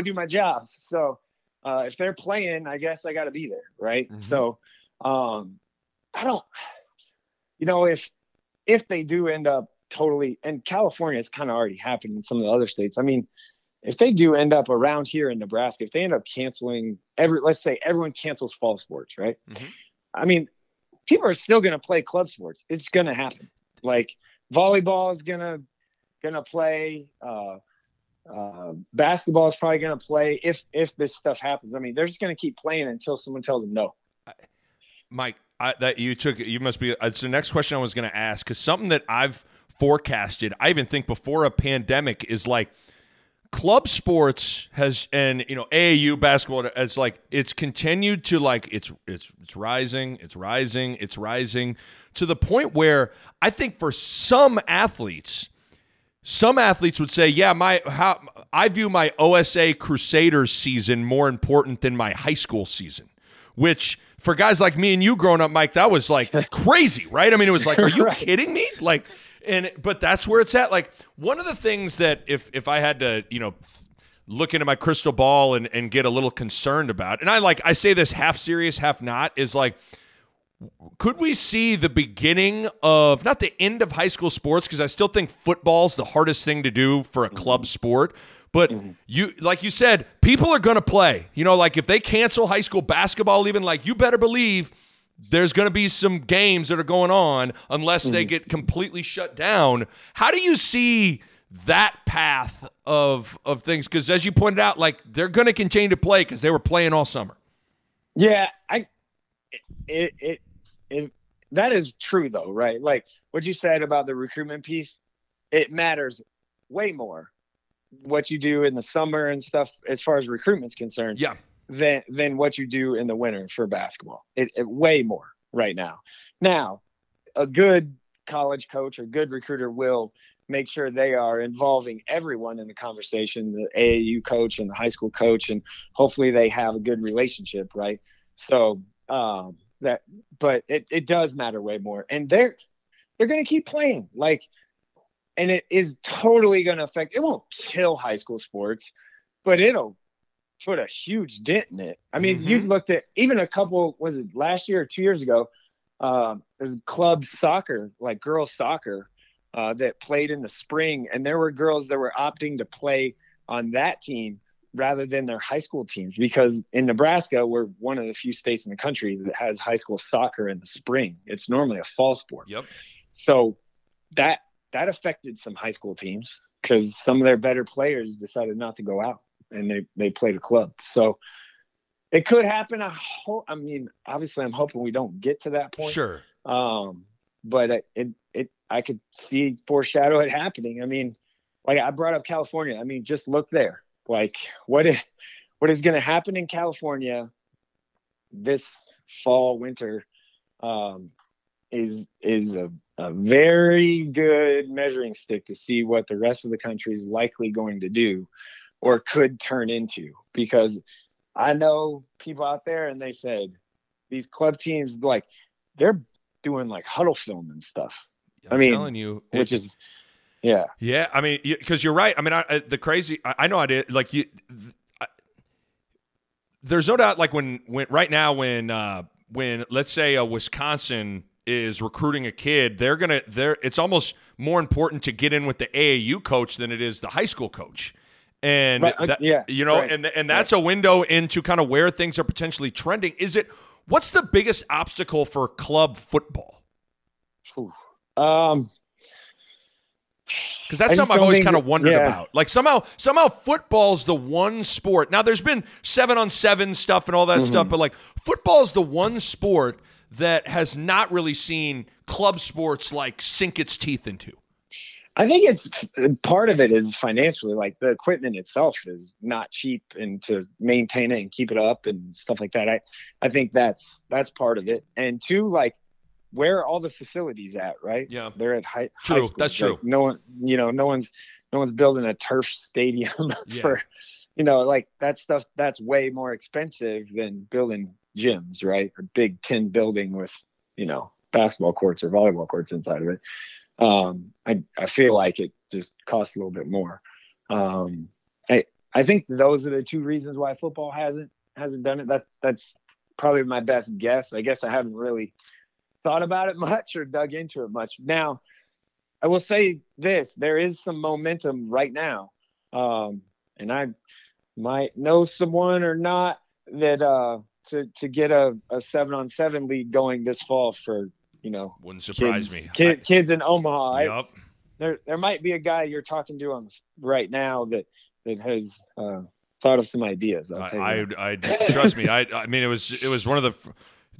do my job. So if they're playing, I guess I got to be there. Right. Mm-hmm. So if they do end up totally, and California has kind of already happened in some of the other states. I mean, if they do end up around here in Nebraska, if they end up canceling everyone cancels fall sports, right? Mm-hmm. I mean, people are still going to play club sports. It's going to happen. Like volleyball is going to play. Basketball is probably going to play if this stuff happens. I mean, they're just going to keep playing until someone tells them no. Mike, so next question I was going to ask, because something that I've forecasted, I even think before a pandemic, is like, club sports has, and AAU basketball, it's like it's continued to like it's rising to the point where I think for some athletes would say, yeah, I view my OSA Crusaders season more important than my high school season, which for guys like me and you growing up, Mike, that was like crazy, right? I mean, it was like, are you kidding me? Like. But that's where it's at. Like, one of the things that if I had to, look into my crystal ball and get a little concerned about, and I say this half serious, half not, is like, could we see the beginning of, not the end of high school sports, because I still think football's the hardest thing to do for a club sport. But you, like you said, people are going to play. Like if they cancel high school basketball, even, like, you better believe there's going to be some games that are going on unless they get completely shut down. How do you see that path of things? Because as you pointed out, like, they're going to continue to play because they were playing all summer. Yeah, that is true, though, right? Like what you said about the recruitment piece, it matters way more what you do in the summer and stuff as far as recruitment's concerned. Yeah. Than what you do in the winter for basketball. It way more right now. Now, a good college coach or good recruiter will make sure they are involving everyone in the conversation, the AAU coach and the high school coach, and hopefully they have a good relationship, right? So but it does matter way more. And they're going to keep playing. Like, and it is totally going to affect, it won't kill high school sports, but it'll put a huge dent in it. I mean, you looked at even a couple, was it last year or 2 years ago, there's club soccer, like girls soccer, that played in the spring, and there were girls that were opting to play on that team rather than their high school teams, because in Nebraska, we're one of the few states in the country that has high school soccer in the spring. It's normally a fall sport. Yep. So that affected some high school teams because some of their better players decided not to go out, and they played a club. So it could happen. Obviously I'm hoping we don't get to that point. Sure. But I could see foreshadow it happening. I mean, like I brought up California. I mean, just look there. Like what is going to happen in California this fall, winter, is a very good measuring stick to see what the rest of the country is likely going to do or could turn into, because I know people out there and they said these club teams, like, they're doing like huddle film and stuff. I'm telling you, which is, yeah. Yeah. I mean, cause you're right. I mean, there's no doubt, like when right now, when let's say a Wisconsin is recruiting a kid, it's almost more important to get in with the AAU coach than it is the high school coach. And right, right, and that's right. A window into kind of where things are potentially trending. What's the biggest obstacle for club football? Because that's something I've always kind of wondered about. Like somehow football's the one sport. Now there's been 7-on-7 stuff and all that stuff, but like football's the one sport that has not really seen club sports like sink its teeth into. I think it's part of it is financially, like the equipment itself is not cheap, and to maintain it and keep it up and stuff like that. I think that's part of it. And two, like, where are all the facilities at, right? Yeah. They're at high school. That's true. Like, no one's building a turf stadium for, like that stuff. That's way more expensive than building gyms, right? Or big tin building with, basketball courts or volleyball courts inside of it. I feel like it just costs a little bit more. I think those are the two reasons why football hasn't done it. That's probably my best guess. I guess I haven't really thought about it much or dug into it much. Now, I will say this: there is some momentum right now, and I might know someone or not that to get a 7-on-7 league going this fall for wouldn't surprise me. Kids in Omaha. Yep. There might be a guy you're talking to on right now that has thought of some ideas. I trust me. I mean, it was one of the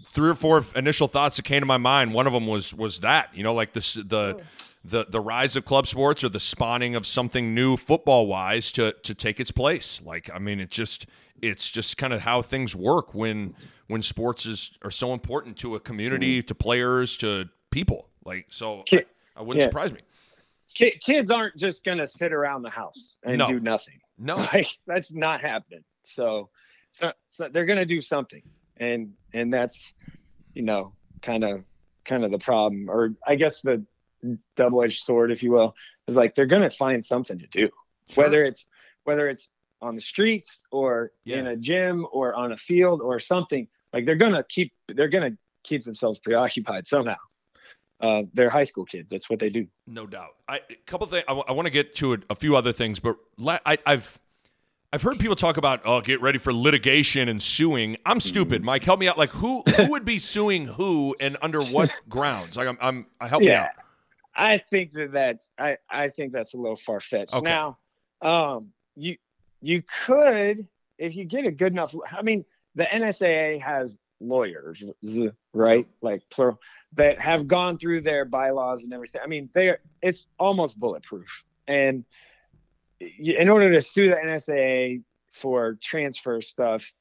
three or four initial thoughts that came to my mind. One of them was that, like the rise of club sports, or the spawning of something new football wise to take its place. Like, I mean, it's just kind of how things work when sports are so important to a community, to players, to people. Like, so I wouldn't surprise me. Kids aren't just going to sit around the house and do nothing. No, like, that's not happening. So they're going to do something. And that's, kind of the problem, or I guess the double-edged sword, if you will, is like, they're going to find something to do, sure. whether it's on the streets or in a gym or on a field or something. Like, they're going to keep themselves preoccupied somehow. They're high school kids. That's what they do. No doubt. I want to get to a few other things, but I've heard people talk about, get ready for litigation and suing. I'm stupid, Mike. Help me out. Like, who would be suing who and under what grounds? Like, help me out. I think that's a little far fetched. Okay. Now, you could, if you get a good enough. I mean, the NSAA has lawyers, right? Like, plural, that have gone through their bylaws and everything. I mean, it's almost bulletproof. And in order to sue the NSAA for transfer stuff,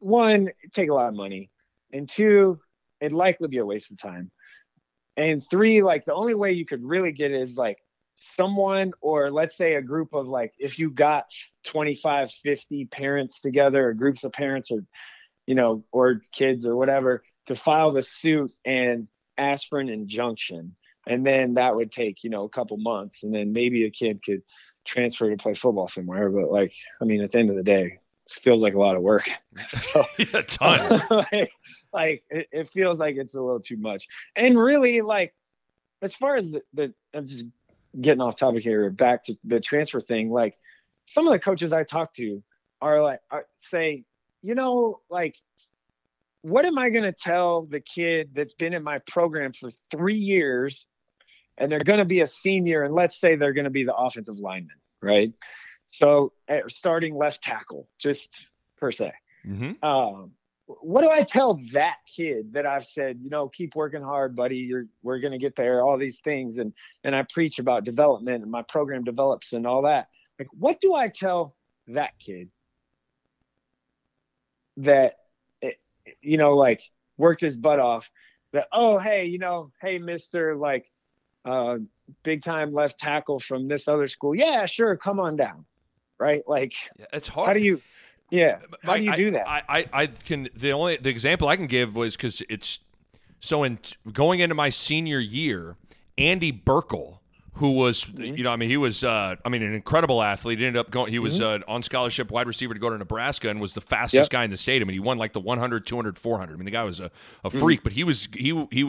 one, it'd take a lot of money, and two, it'd likely be a waste of time, and three, like, the only way you could really get it is like someone, or let's say a group of, like, if you got 25, 50 parents together, or groups of parents, or or kids or whatever, to file the suit and ask for an injunction. And then that would take, a couple months, and then maybe a kid could transfer to play football somewhere. But, like, I mean, at the end of the day, it feels like a lot of work. So, a ton. like it feels like it's a little too much. And really, like, as far as I'm just getting off topic here, back to the transfer thing. Like, some of the coaches I talk to are like, say, like, what am I going to tell the kid that's been in my program for 3 years? And they're going to be a senior, and let's say they're going to be the offensive lineman, right? So, starting left tackle, just per se. Mm-hmm. What do I tell that kid that I've said, keep working hard, buddy. We're going to get there, all these things. And I preach about development, and my program develops and all that. Like, what do I tell that kid that, like, worked his butt off, that, oh, hey, hey, mister, like, big time left tackle from this other school. Yeah, sure. Come on down. Right. Like, it's hard. How do you do that? The example I can give was, cause it's so going into my senior year, Andy Burkle, who was, he was, an incredible athlete. He ended up going, he was on scholarship wide receiver to go to Nebraska, and was the fastest guy in the stadium. And he won like the 100, 200, 400. I mean, the guy was a freak, but he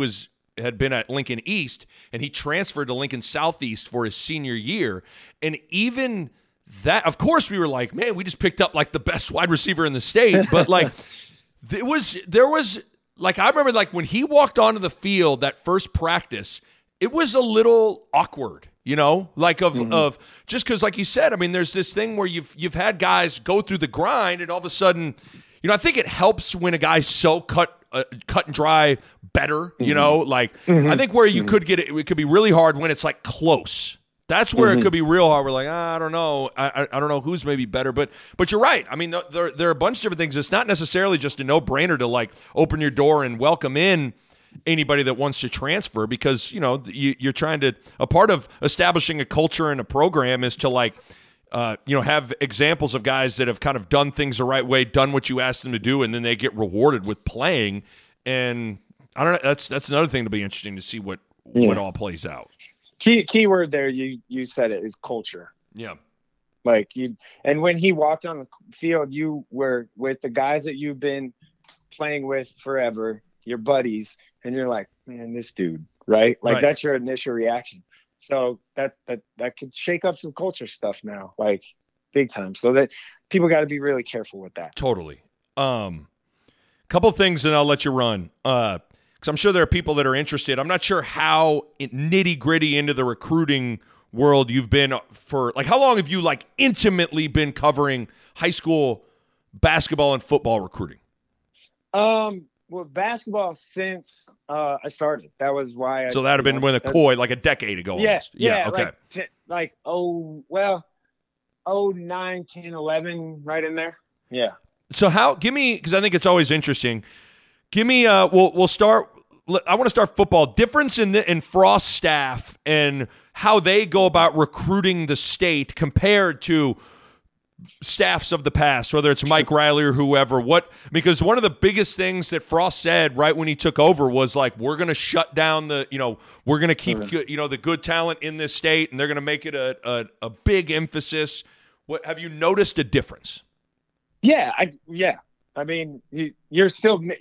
had been at Lincoln East, and he transferred to Lincoln Southeast for his senior year. And even that, of course, we were like, man, we just picked up like the best wide receiver in the state. But like, there was like, I remember like when he walked onto the field that first practice, it was a little awkward, like of just because, like you said, I mean, there's this thing where you've had guys go through the grind, and all of a sudden, I think it helps when a guy's so cut and dry better, like I think where you could get it could be really hard when it's like close. That's where it could be real hard. We're like, I don't know. I don't know who's maybe better, but you're right. I mean, there are a bunch of different things. It's not necessarily just a no-brainer to like open your door and welcome in anybody that wants to transfer, because you're trying to, a part of establishing a culture and a program is to like have examples of guys that have kind of done things the right way, done what you asked them to do, and then they get rewarded with playing. And I don't know, that's another thing to be interesting to see what what all plays out. Key word there, you said it, is culture. Yeah. Like and when he walked on the field, you were with the guys that you've been playing with forever, your buddies, and you're like, man, this dude, right? Like that's your initial reaction. So that could shake up some culture stuff now, like big time. So that people got to be really careful with that. Totally. Couple things, and I'll let you run. Because I'm sure there are people that are interested. I'm not sure how nitty-gritty into the recruiting world you've been for. Like, how long have you, like, intimately been covering high school basketball and football recruiting? Well, basketball since I started. That was why. So that would have been with Koi, like a decade ago. Yeah, almost. Yeah, okay. Like 09, 10, 11, right in there. Yeah. So give me, because I think it's always interesting. Give me, we'll start, I want to start football. Difference in Frost's staff and how they go about recruiting the state compared to staffs of the past, whether it's Mike Riley or whoever. Because one of the biggest things that Frost said right when he took over was like, we're going to shut down we're going to keep the good talent in this state, and they're going to make it a big emphasis. Have you noticed a difference? Yeah. I mean, you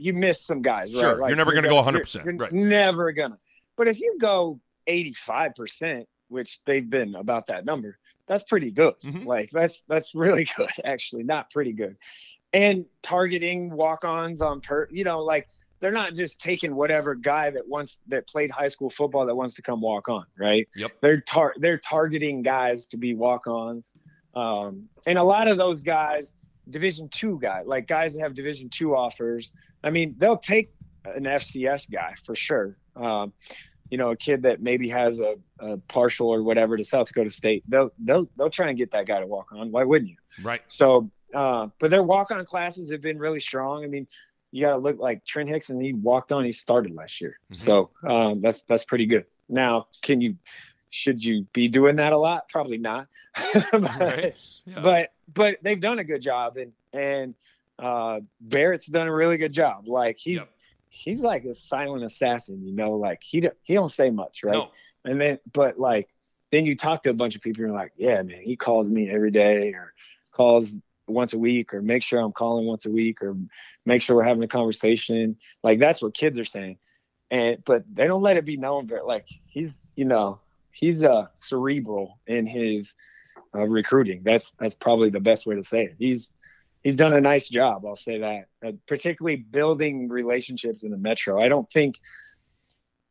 miss some guys, right? Sure, like, you're never going to go 100%. You're never going to. But if you go 85%, which they've been about that number, that's pretty good. Mm-hmm. Like that's really good, actually, not pretty good. And targeting walk-ons on like they're not just taking whatever guy that played high school football that wants to come walk on, right? Yep. They're targeting guys to be walk-ons, and a lot of those guys. Division II guy, like guys that have Division II offers. I mean, they'll take an FCS guy for sure. A kid that maybe has a partial or whatever to South Dakota State. They'll try and get that guy to walk on. Why wouldn't you? Right. So, but their walk on classes have been really strong. I mean, you got to look like Trent Hicks, and he walked on. He started last year, mm-hmm. So that's pretty good. Now, should you be doing that a lot? Probably not. Right. Yeah. But they've done a good job, and Barrett's done a really good job. Like he's like a silent assassin, like he don't say much. Right. No. And then you talk to a bunch of people and you're like, yeah, man, he calls me every day or calls once a week or make sure I'm calling once a week or make sure we're having a conversation. Like that's what kids are saying. But they don't let it be known, but like he's cerebral in his recruiting. That's probably the best way to say it. He's done a nice job. I'll say that, particularly building relationships in the Metro. I think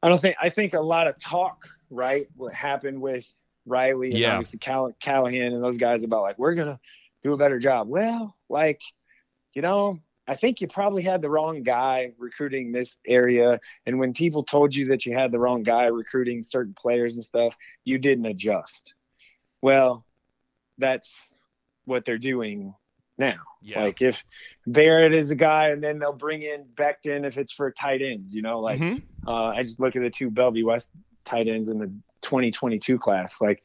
a lot of talk, right, what happened with Riley and obviously Callahan and those guys about like, we're going to do a better job. Well, like, I think you probably had the wrong guy recruiting this area. And when people told you that you had the wrong guy recruiting certain players and stuff, you didn't adjust. Well, that's what they're doing now. Yeah. Like if Barrett is a guy and then they'll bring in Becton if it's for tight ends, mm-hmm. I just look at the two Bellevue West tight ends in the 2022 class. Like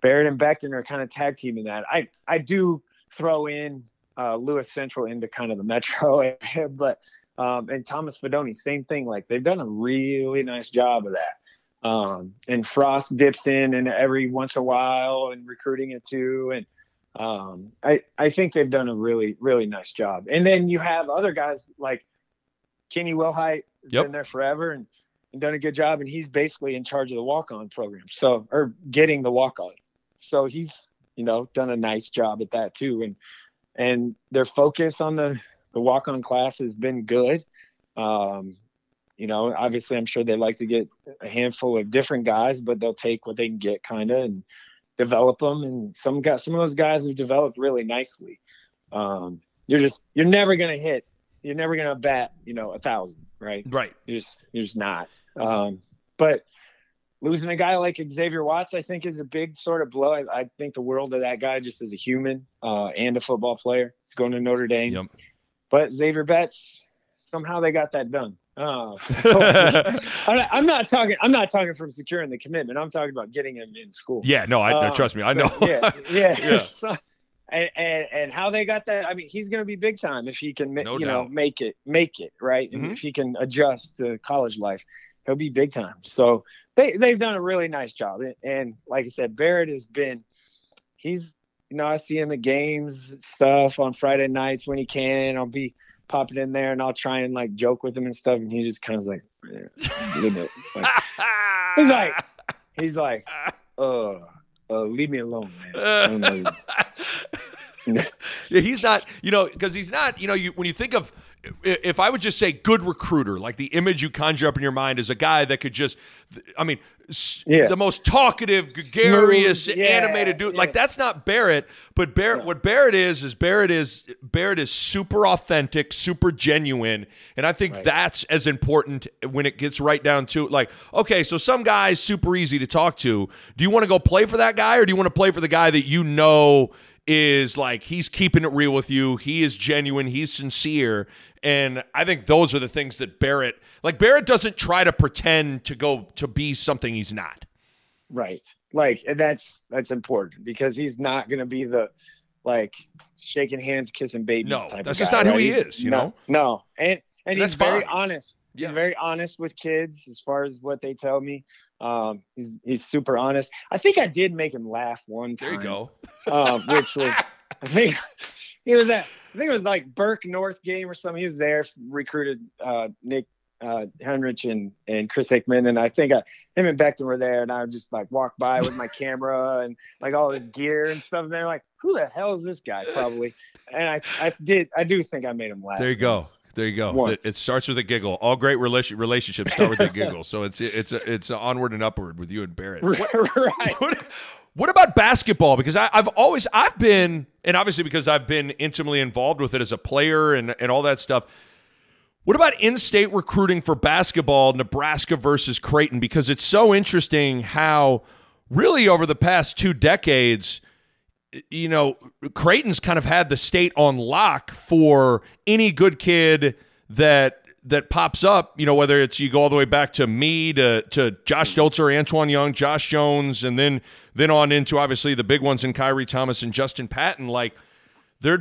Barrett and Becton are kind of tag teaming that. I do throw in Lewis Central into kind of the Metro area, but and Thomas Fedoni, same thing. Like they've done a really nice job of that. And Frost dips in every once in a while and recruiting it too. And I think they've done a really, really nice job. And then you have other guys like Kenny Wilhite has been there forever and done a good job. And he's basically in charge of the walk-on program. So, or getting the walk-ons. So he's, done a nice job at that too. And their focus on the walk-on class has been good. Obviously I'm sure they like to get a handful of different guys, but they'll take what they can get kind of and develop them. And some of those guys have developed really nicely. You're never going to hit. You're never going to bat, 1,000, right? Right. You're just not. But losing a guy like Xavier Watts, I think, is a big sort of blow. I think the world of that guy just as a human and a football player. He's going to Notre Dame. Yep. But Xavier Betts, somehow they got that done. I'm not talking from securing the commitment. I'm talking about getting him in school. Yeah, no, trust me. I know. Yeah. So, and how they got that. I mean, he's going to be big time if he can, make it, right? And mm-hmm. if he can adjust to college life. He'll be big time. So they've done a really nice job. And like I said, Barrett has been, he's, you know, I see him at games stuff on Friday nights when he can. I'll be popping in there and I'll try and like joke with him and stuff. And he just kind of like, he's like, leave me alone, man. I don't know. Yeah, he's not, you know, because he's not, you know, you, when you think of, if I would just say good recruiter, like the image you conjure up in your mind is a guy that could just, I mean, the most talkative, gregarious, animated dude. Yeah. Like that's not Barrett, but Barrett, what Barrett is Barrett is super authentic, super genuine. And I think that's as important when it gets right down to like, okay, so some guy's super easy to talk to. Do you want to go play for that guy or do you want to play for the guy that you know is like he's keeping it real with you. He is genuine. He's sincere. And I think those are the things that Barrett, like Barrett doesn't try to pretend to go to be something he's not. Right. Like, and that's important because he's not going to be the like shaking hands, kissing babies type of guy. That's just not who he is, you know? No. And he's very honest. Yeah. He's very honest with kids as far as what they tell me. He's super honest. I think I did make him laugh one time. There you go. Which was, I think he was at, I think it was like Burke North game or something. He was there, recruited Nick Henrich and Chris Hickman. And I think him and Beckton were there and I would just like walk by with my camera and like all his gear and stuff. And they're like, who the hell is this guy? Probably. And I do think I made him laugh. There you go. There you go. Once. It starts with a giggle. All great relationships start with a giggle. So it's onward and upward with you and Barrett. Right. What about basketball? Because I've been intimately involved with it as a player and all that stuff. What about in-state recruiting for basketball, Nebraska versus Creighton? Because it's so interesting how really over the past 2 decades, you know, Creighton's kind of had the state on lock for any good kid that pops up, you know, whether it's you go all the way back to me to Josh Stoltzer, Antoine Young, Josh Jones, and then on into obviously the big ones in Kyrie Thomas and Justin Patton. Like there's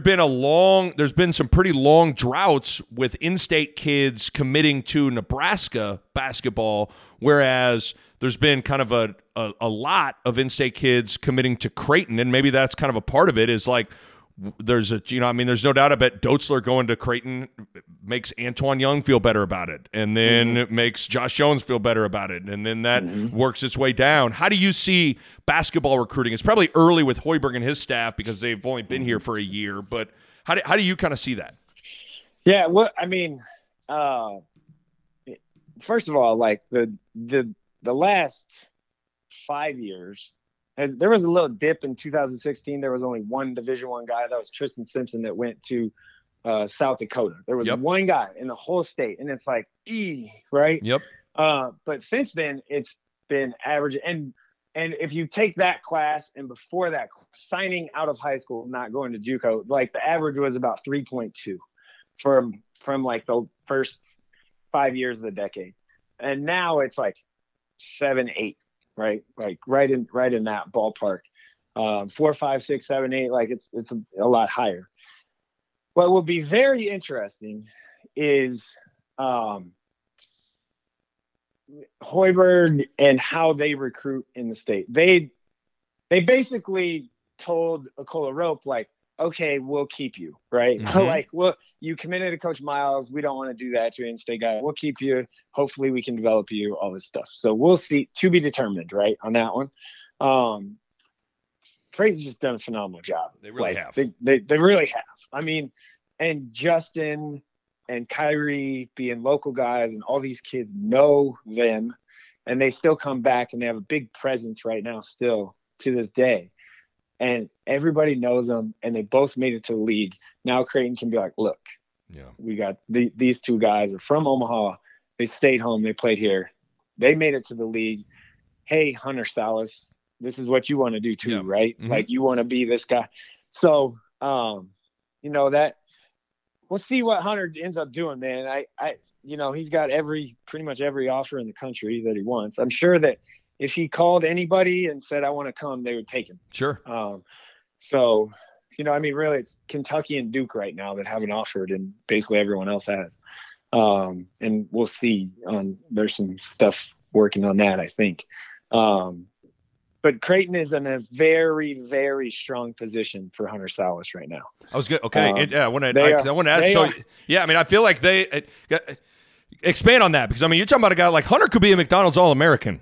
been some pretty long droughts with in-state kids committing to Nebraska basketball, whereas there's been kind of a lot of in-state kids committing to Creighton, and maybe that's kind of a part of it is like there's no doubt about Dotzler going to Creighton makes Antoine Young feel better about it, and then it makes Josh Jones feel better about it, and then that works its way down. How do you see basketball recruiting? It's probably early with Hoiberg and his staff because they've only been here for a year, but how do you kind of see that? Yeah, well, I mean, first of all, like the last 5 years, there was a little dip in 2016. There was only one Division I guy. That was Tristan Simpson that went to South Dakota. There was one guy in the whole state, and it's like, right? Yep. But since then, it's been average. And if you take that class and before that, signing out of high school, not going to JUCO, like the average was about 3.2 from like the first 5 years of the decade. And now it's like 7, 8, right? Like right in that ballpark, 4, 5, 6, 7, 8. Like it's a lot higher. What will be very interesting is Hoiberg and how they recruit in the state. They basically told Acola Rope, like, okay, we'll keep you, right? Like, well, you committed to Coach Miles. We don't want to do that to an in-state guy. We'll keep you. Hopefully we can develop you, all this stuff. So we'll see, to be determined, right, on that one. Creighton's just done a phenomenal job. They really have. They really have. I mean, and Justin and Kyrie being local guys and all these kids know them, and they still come back and they have a big presence right now still to this day. And everybody knows them, and they both made it to the league. Now Creighton can be like, look, we got these two guys are from Omaha. They stayed home. They played here. They made it to the league. Hey, Hunter Sallis, this is what you want to do too, right? Like you want to be this guy. So, you know, that we'll see what Hunter ends up doing, man. I you know, he's got pretty much every offer in the country that he wants. I'm sure that if he called anybody and said, I want to come, they would take him. Sure. So, you know, I mean, really, it's Kentucky and Duke right now that haven't offered, and basically everyone else has. And we'll see. There's some stuff working on that, I think. But Creighton is in a very, very strong position for Hunter Sallis right now. I was good. Okay. I want to add. So, yeah, I mean, I feel like they expand on that because, I mean, you're talking about a guy like Hunter could be a McDonald's All-American.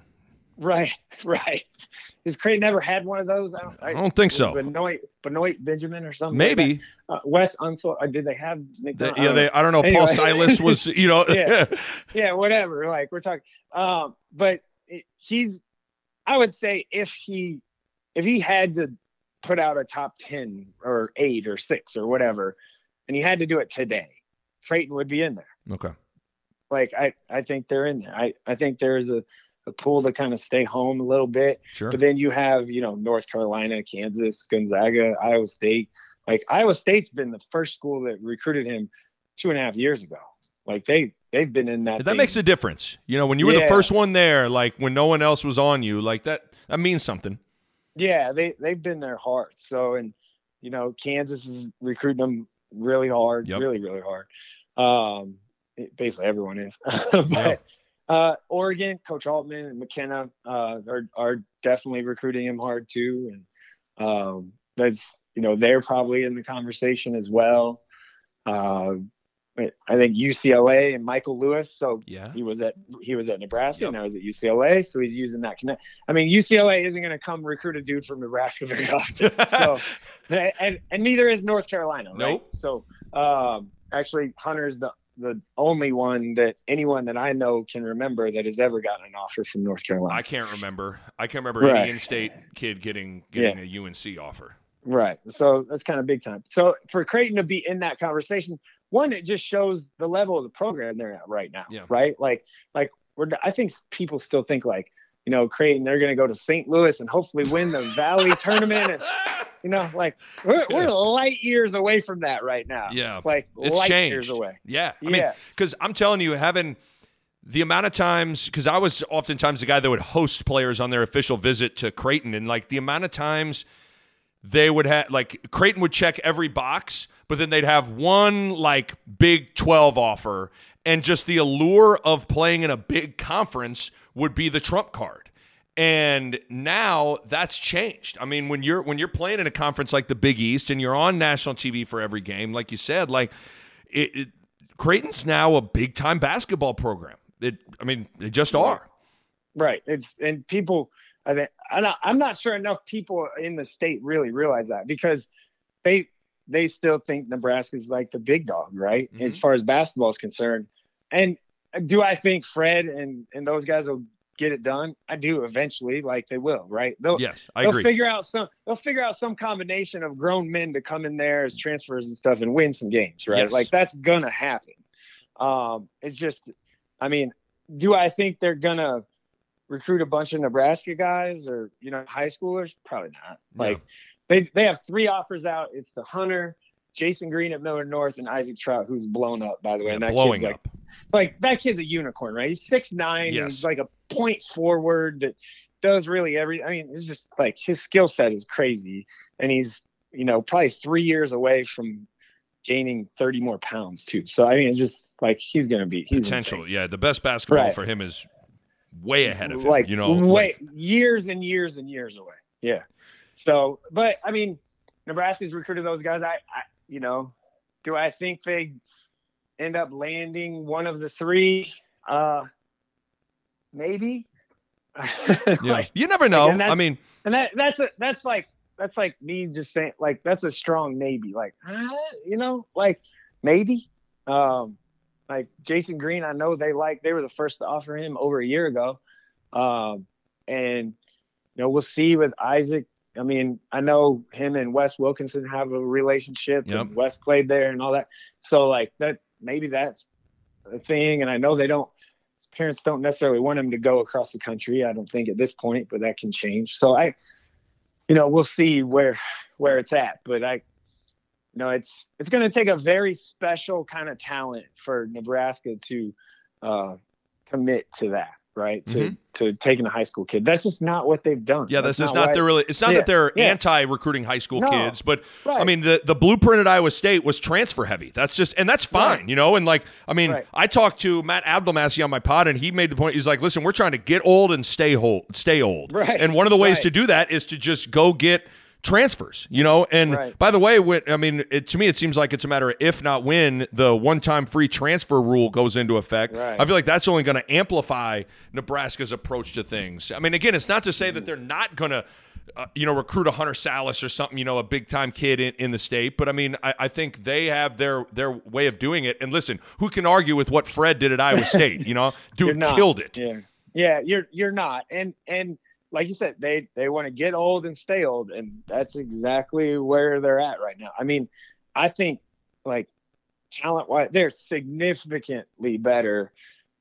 Right, right. Has Creighton ever had one of those? I don't think so. Benoit Benjamin or something. Maybe. Like Wes Unseld. Did they have McDonald's? I don't know. Anyway. Paul Silas was, you know. yeah, whatever. Like, we're talking. But he's. I would say if he had to put out a top 10 or 8 or 6 or whatever, and he had to do it today, Creighton would be in there. Okay. Like, I think they're in there. I think there's a pool to kind of stay home a little bit. Sure. But then you have, North Carolina, Kansas, Gonzaga, Iowa State. Like, Iowa State's been the first school that recruited him 2.5 years ago. Like, they've been in that. That makes a difference. When you were the first one there, like when no one else was on you, like that means something. Yeah. They've been there hard. So, and Kansas is recruiting them really hard, yep. Really, really hard. Basically everyone is, but, yeah. Oregon, Coach Altman and McKenna, are definitely recruiting him hard too. And, that's, they're probably in the conversation as well. I think UCLA and Michael Lewis. So yeah. he was at Nebraska, yep. Now he's at UCLA. So he's using that connect. I mean, UCLA isn't going to come recruit a dude from Nebraska very often. So and neither is North Carolina. Nope. Right? So actually, Hunter's the only one that anyone that I know can remember that has ever gotten an offer from North Carolina. I can't remember right. Any in-state kid getting a UNC offer. Right. So that's kind of big time. So for Creighton to be in that conversation. One, it just shows the level of the program they're at right now, yeah. Right? Like I think people still think Creighton, they're going to go to St. Louis and hopefully win the Valley tournament. And, we're light years away from that right now. Yeah, it's light changed. Years away. Yeah, I mean, because I'm telling you, having the amount of times, because I was oftentimes the guy that would host players on their official visit to Creighton, and the amount of times they would have Creighton would check every box. But then they'd have one Big 12 offer, and just the allure of playing in a big conference would be the trump card. And now that's changed. I mean, when you're playing in a conference like the Big East and you're on national TV for every game, like you said, Creighton's now a big time basketball program. They just are. Right. It's and people. I think I'm not sure enough people in the state really realize that because they still think Nebraska's the big dog, right? Mm-hmm. As far as basketball is concerned. And do I think Fred and those guys will get it done? I do eventually, they will, right? Yes, I agree. They'll figure out some combination of grown men to come in there as transfers and stuff and win some games, right? Yes. That's going to happen. It's just, do I think they're going to recruit a bunch of Nebraska guys or, high schoolers? Probably not. No. They have 3 offers out. It's the Hunter, Jason Green at Millard North, and Isaac Trout, who's blown up, by the way. Yeah, and that blowing kid's up. That kid's a unicorn, right? He's 6'9". Yes. He's a point forward that does really everything. It's just his skill set is crazy. And he's, probably 3 years away from gaining 30 more pounds, too. So, it's just he's going to be. He's potential, insane. Yeah. The best basketball for him is way ahead of him. Years and years and years away. Yeah. So, but Nebraska's recruited those guys. Do I think they end up landing one of the 3? Maybe. Yeah. You never know. That's me just saying that's a strong maybe. Maybe. Jason Green, I know they were the first to offer him over a year ago, and we'll see with Isaac. I know him and Wes Wilkinson have a relationship. Yep. And Wes played there and all that. So that, maybe that's a thing. And I know his parents don't necessarily want him to go across the country. I don't think at this point, but that can change. So we'll see where it's at, but it's going to take a very special kind of talent for Nebraska to commit to that. right? Mm-hmm. To taking a high school kid. That's just not what they've done. Yeah, that's just not their really. It's not that they're anti-recruiting high school kids, but I mean, the blueprint at Iowa State was transfer heavy. That's just, and that's fine, you know. And like, I mean, I talked to Matt Abdelmassi on my pod, and he made the point. He's like, "Listen, we're trying to get old and stay old. Right. And one of the ways to do that is to just go get transfers, you know." And by the way, I mean, to me, it seems like it's a matter of if not when the one-time free transfer rule goes into effect. Right. I feel like that's only going to amplify Nebraska's approach to things. I mean, again, it's not to say that they're not going to, you know, recruit a Hunter Sallis or something, you know, a big-time kid in the state. But, I mean, I think they have their way of doing it. And, listen, who can argue with what Fred did at Iowa State, you know? Dude killed it. Yeah, you're not. And like you said, they want to get old and stay old, and that's exactly where they're at right now. I mean, I think, like, talent-wise, they're significantly better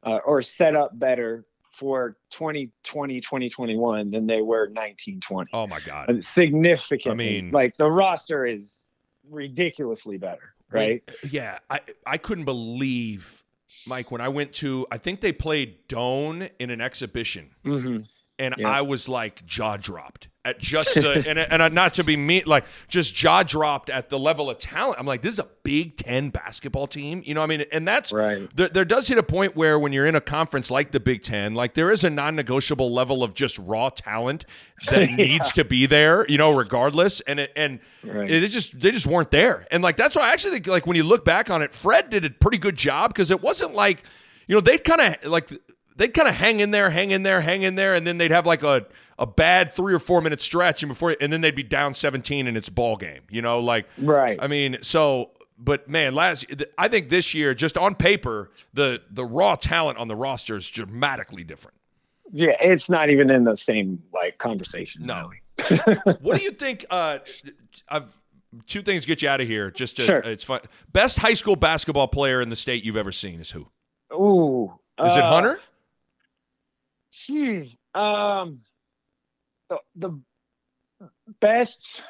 or set up better for 2020, 2021 than they were 1920. Oh, my God. Significantly. I mean, like, the roster is ridiculously better, right? Yeah, I couldn't believe, Mike, when I went to – I think they played Doane in an exhibition. Mm-hmm. And I was like jaw dropped at just the, and not to be mean, like just jaw dropped at the level of talent. I'm like, this is a Big Ten basketball team. You know what I mean? And that's, there does hit a point where when you're in a conference like the Big Ten, like there is a non-negotiable level of just raw talent that needs to be there, you know, regardless. And they just weren't there. And like, that's why I actually think, like, when you look back on it, Fred did a pretty good job because it wasn't like, you know, they'd kind of like, they'd kind of hang in there, and then they'd have like a bad 3 or 4 minute stretch, and then they'd be down 17, and it's ball game, you know, like I mean, so, but man, I think this year, just on paper, the raw talent on the roster is dramatically different. Yeah, it's not even in the same like conversations. No. Really. What do you think? Two things get you out of here. Just to, it's fun. Best high school basketball player in the state you've ever seen is who? Ooh, is it Hunter? Geez, the best,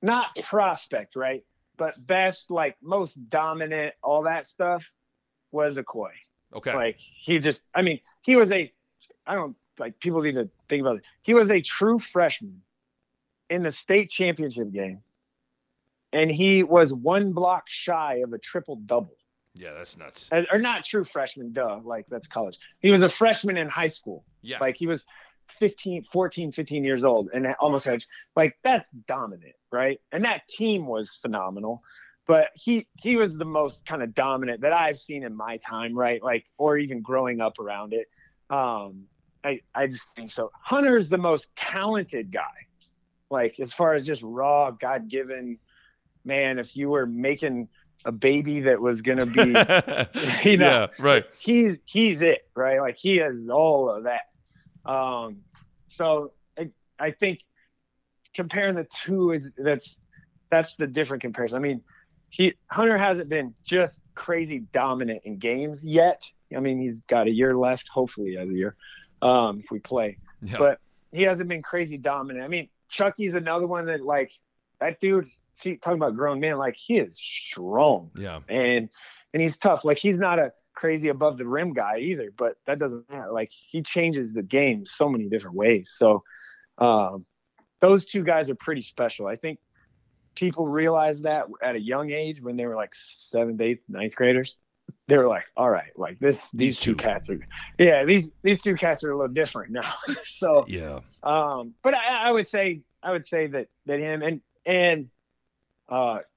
not prospect, right? But best, like most dominant, all that stuff was a Koi. Okay. Like he just, I mean, he was people need to think about it. He was a true freshman in the state championship game. And he was one block shy of a triple double. Yeah, that's nuts. Or not true freshman, duh. Like, that's college. He was a freshman in high school. Yeah. Like, he was 14, 15 years old and almost had, like, that's dominant, right? And that team was phenomenal. But he was the most kind of dominant that I've seen in my time, right? Like, or even growing up around it. I just think so. Hunter's the most talented guy. Like, as far as just raw, God-given, man, if you were making – a baby that was going to be, you know, he's it, right? Like he has all of that. So I think comparing the two is that's the different comparison. I mean, Hunter hasn't been just crazy dominant in games yet. I mean, he's got a year left, hopefully he has a year, if we play, but he hasn't been crazy dominant. I mean, Chucky's another one that like that dude, see, talking about grown man, like he is strong, and he's tough. Like he's not a crazy above the rim guy either, but that doesn't matter. Like he changes the game so many different ways. So those two guys are pretty special. I think people realize that at a young age when they were like 7th, 8th, 9th graders, they were like, all right, like these two cats are, these two cats are a little different now. So but I would say that him and.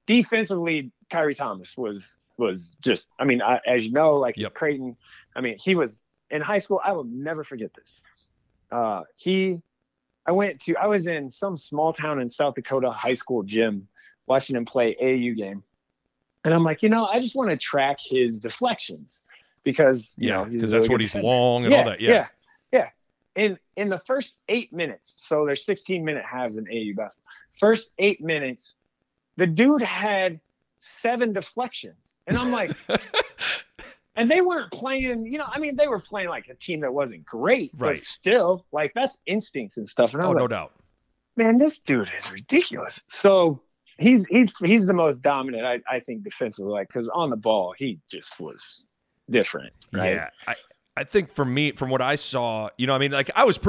Defensively, Tyree Thomas was just, I mean, as you know, like Creighton, I mean, he was in high school. I will never forget this. I was in some small town in South Dakota high school gym watching him play AAU game. And I'm like, you know, I just want to track his deflections because, you know, because that's really what he's long and all that. Yeah. In the first 8 minutes, so there's 16 minute halves in AAU basketball. First 8 minutes, the dude had 7 deflections. And I'm like, and they weren't playing, you know, I mean, they were playing like a team that wasn't great, but still, like, that's instincts and stuff. And I was no doubt. Man, this dude is ridiculous. So he's the most dominant, I think, defensively, like, because on the ball, he just was different. Right? Yeah. I, I think for me, from what I saw, you know, I mean, like I was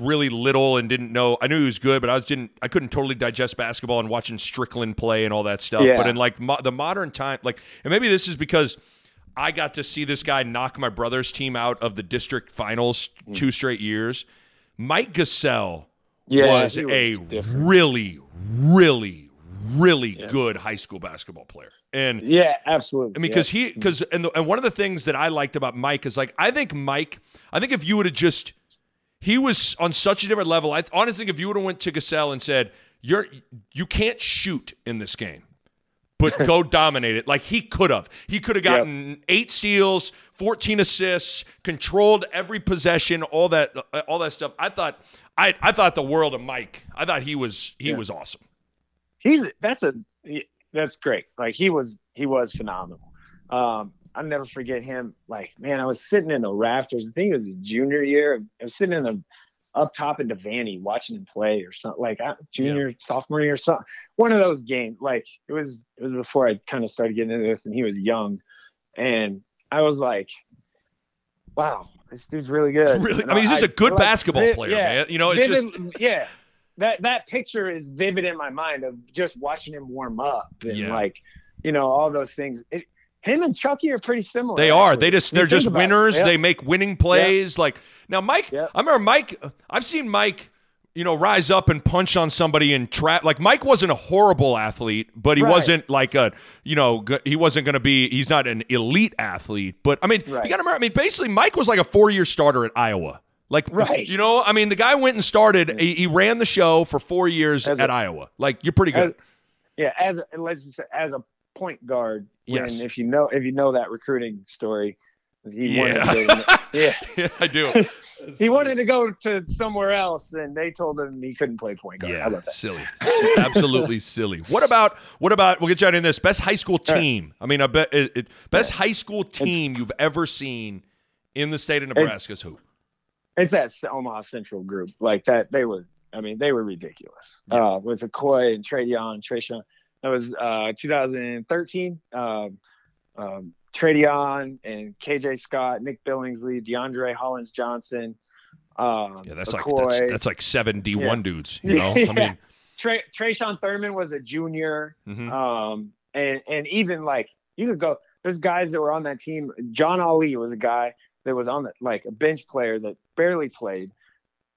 really little and didn't know. I knew he was good, but I couldn't totally digest basketball and watching Strickland play and all that stuff. Yeah. But in like the modern time, like, and maybe this is because I got to see this guy knock my brother's team out of the district finals 2 straight years. Mike Gasell was a different. really good high school basketball player. And yeah, absolutely. I mean, because one of the things that I liked about Mike is like, I think if you would have just, he was on such a different level. I honestly think if you would have went to Gasell and said, you can't shoot in this game, but go dominate it. Like he could have gotten 8 steals, 14 assists, controlled every possession, all that stuff. I thought the world of Mike. I thought he was awesome. That's great. Like he was phenomenal. I'll never forget him. Like, man, I was sitting in the rafters. I think it was his junior year. I was sitting in the up top in Devaney watching him play or something, like sophomore year or something, one of those games. Like it was before I kind of started getting into this, and he was young, and I was like, wow, this dude's really good. Really, and I mean, he's just a good basketball player, man. You know, it's just that picture is vivid in my mind of just watching him warm up and like, you know, all those things. Him and Chucky are pretty similar. They are. They're just winners. Yep. They make winning plays. Yep. Like now, Mike. Yep. I remember Mike. I've seen Mike, you know, rise up and punch on somebody and trap. Like Mike wasn't a horrible athlete, but he wasn't like he's not an elite athlete. But I mean, you got to remember. I mean, basically, Mike was like a 4-year starter at Iowa. Like, you know, I mean, the guy went and started. Yeah. He ran the show for 4 years at Iowa. Like, you're pretty good. Let's just say as a point guard. Yes. And if you know that recruiting story, he wanted to I do. He wanted to go to somewhere else, and they told him he couldn't play point guard. Yeah, how about that? Silly, absolutely silly. What about? We'll get you out in this best high school team. Right. I mean, I bet best high school team you've ever seen in the state of Nebraska is who? It's that Omaha Central group. Like that, they were ridiculous. Yeah. With the Koi and Tradeon. That was 2013. Tradeon and KJ Scott, Nick Billingsley, DeAndre Hollins Johnson. That's like 7 D1 dudes. You know, I mean, Trayshawn Thurman was a junior, and even like you could go. There's guys that were on that team. John Ali was a guy that was on a bench player that barely played.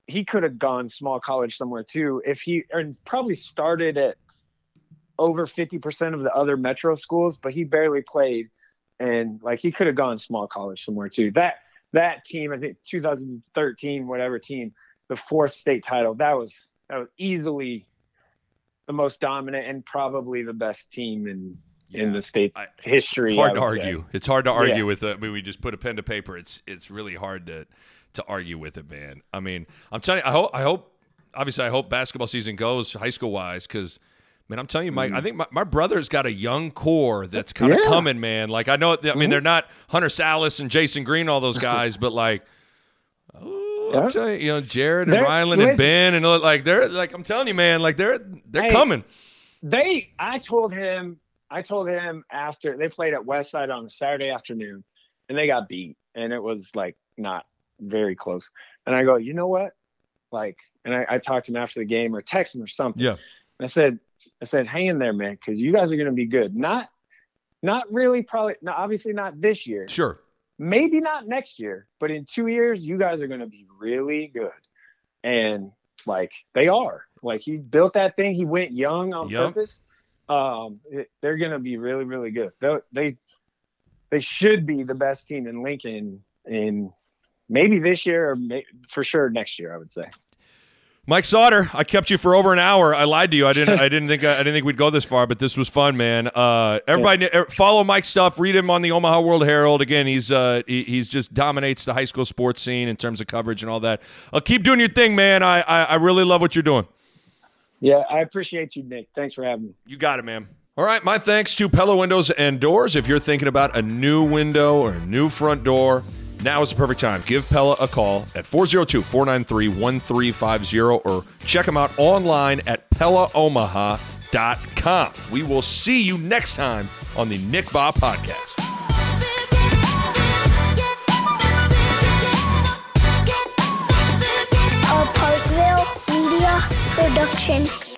He could have gone small college somewhere too and probably started at over 50% of the other metro schools, but he barely played, and like he could have gone small college somewhere too. That team, I think 2013, whatever team, the 4th state title, that was easily the most dominant and probably the best team in the state's history. Hard to argue. It's hard to argue with it. I mean, we just put a pen to paper. It's really hard to argue with it, man. I mean, I'm telling you, I hope basketball season goes high school wise, because man, I'm telling you, Mike, I think my brother's got a young core that's kind of coming, man. Like, I know, they're not Hunter Sallis and Jason Green, all those guys, but like, I'm telling you, you know, Jared and Ryland and Ben and all, like, they're like, I'm telling you, man, like they're coming. I told him after they played at Westside on a Saturday afternoon and they got beat and it was like not very close. And I go, you know what? Like, and I talked to him after the game or text him or something. Yeah. And I said, hang in there, man, because you guys are going to be good. Not really, probably, obviously not this year. Sure. Maybe not next year, but in 2 years, you guys are going to be really good. And, like, they are. Like, he built that thing. He went young on purpose. They're going to be really, really good. They should be the best team in Lincoln in maybe this year or for sure next year, I would say. Mike Sautter, I kept you for over an hour. I lied to you. I didn't think we'd go this far, but this was fun, man. Everybody follow Mike's stuff. Read him on the Omaha World Herald. Again, he's just dominates the high school sports scene in terms of coverage and all that. Keep doing your thing, man. I really love what you're doing. Yeah, I appreciate you, Nick. Thanks for having me. You got it, man. All right, my thanks to Pella Windows and Doors. If you're thinking about a new window or a new front door, now is the perfect time. Give Pella a call at 402-493-1350 or check them out online at PellaOmaha.com. We will see you next time on the Nick Bahe Podcast. production.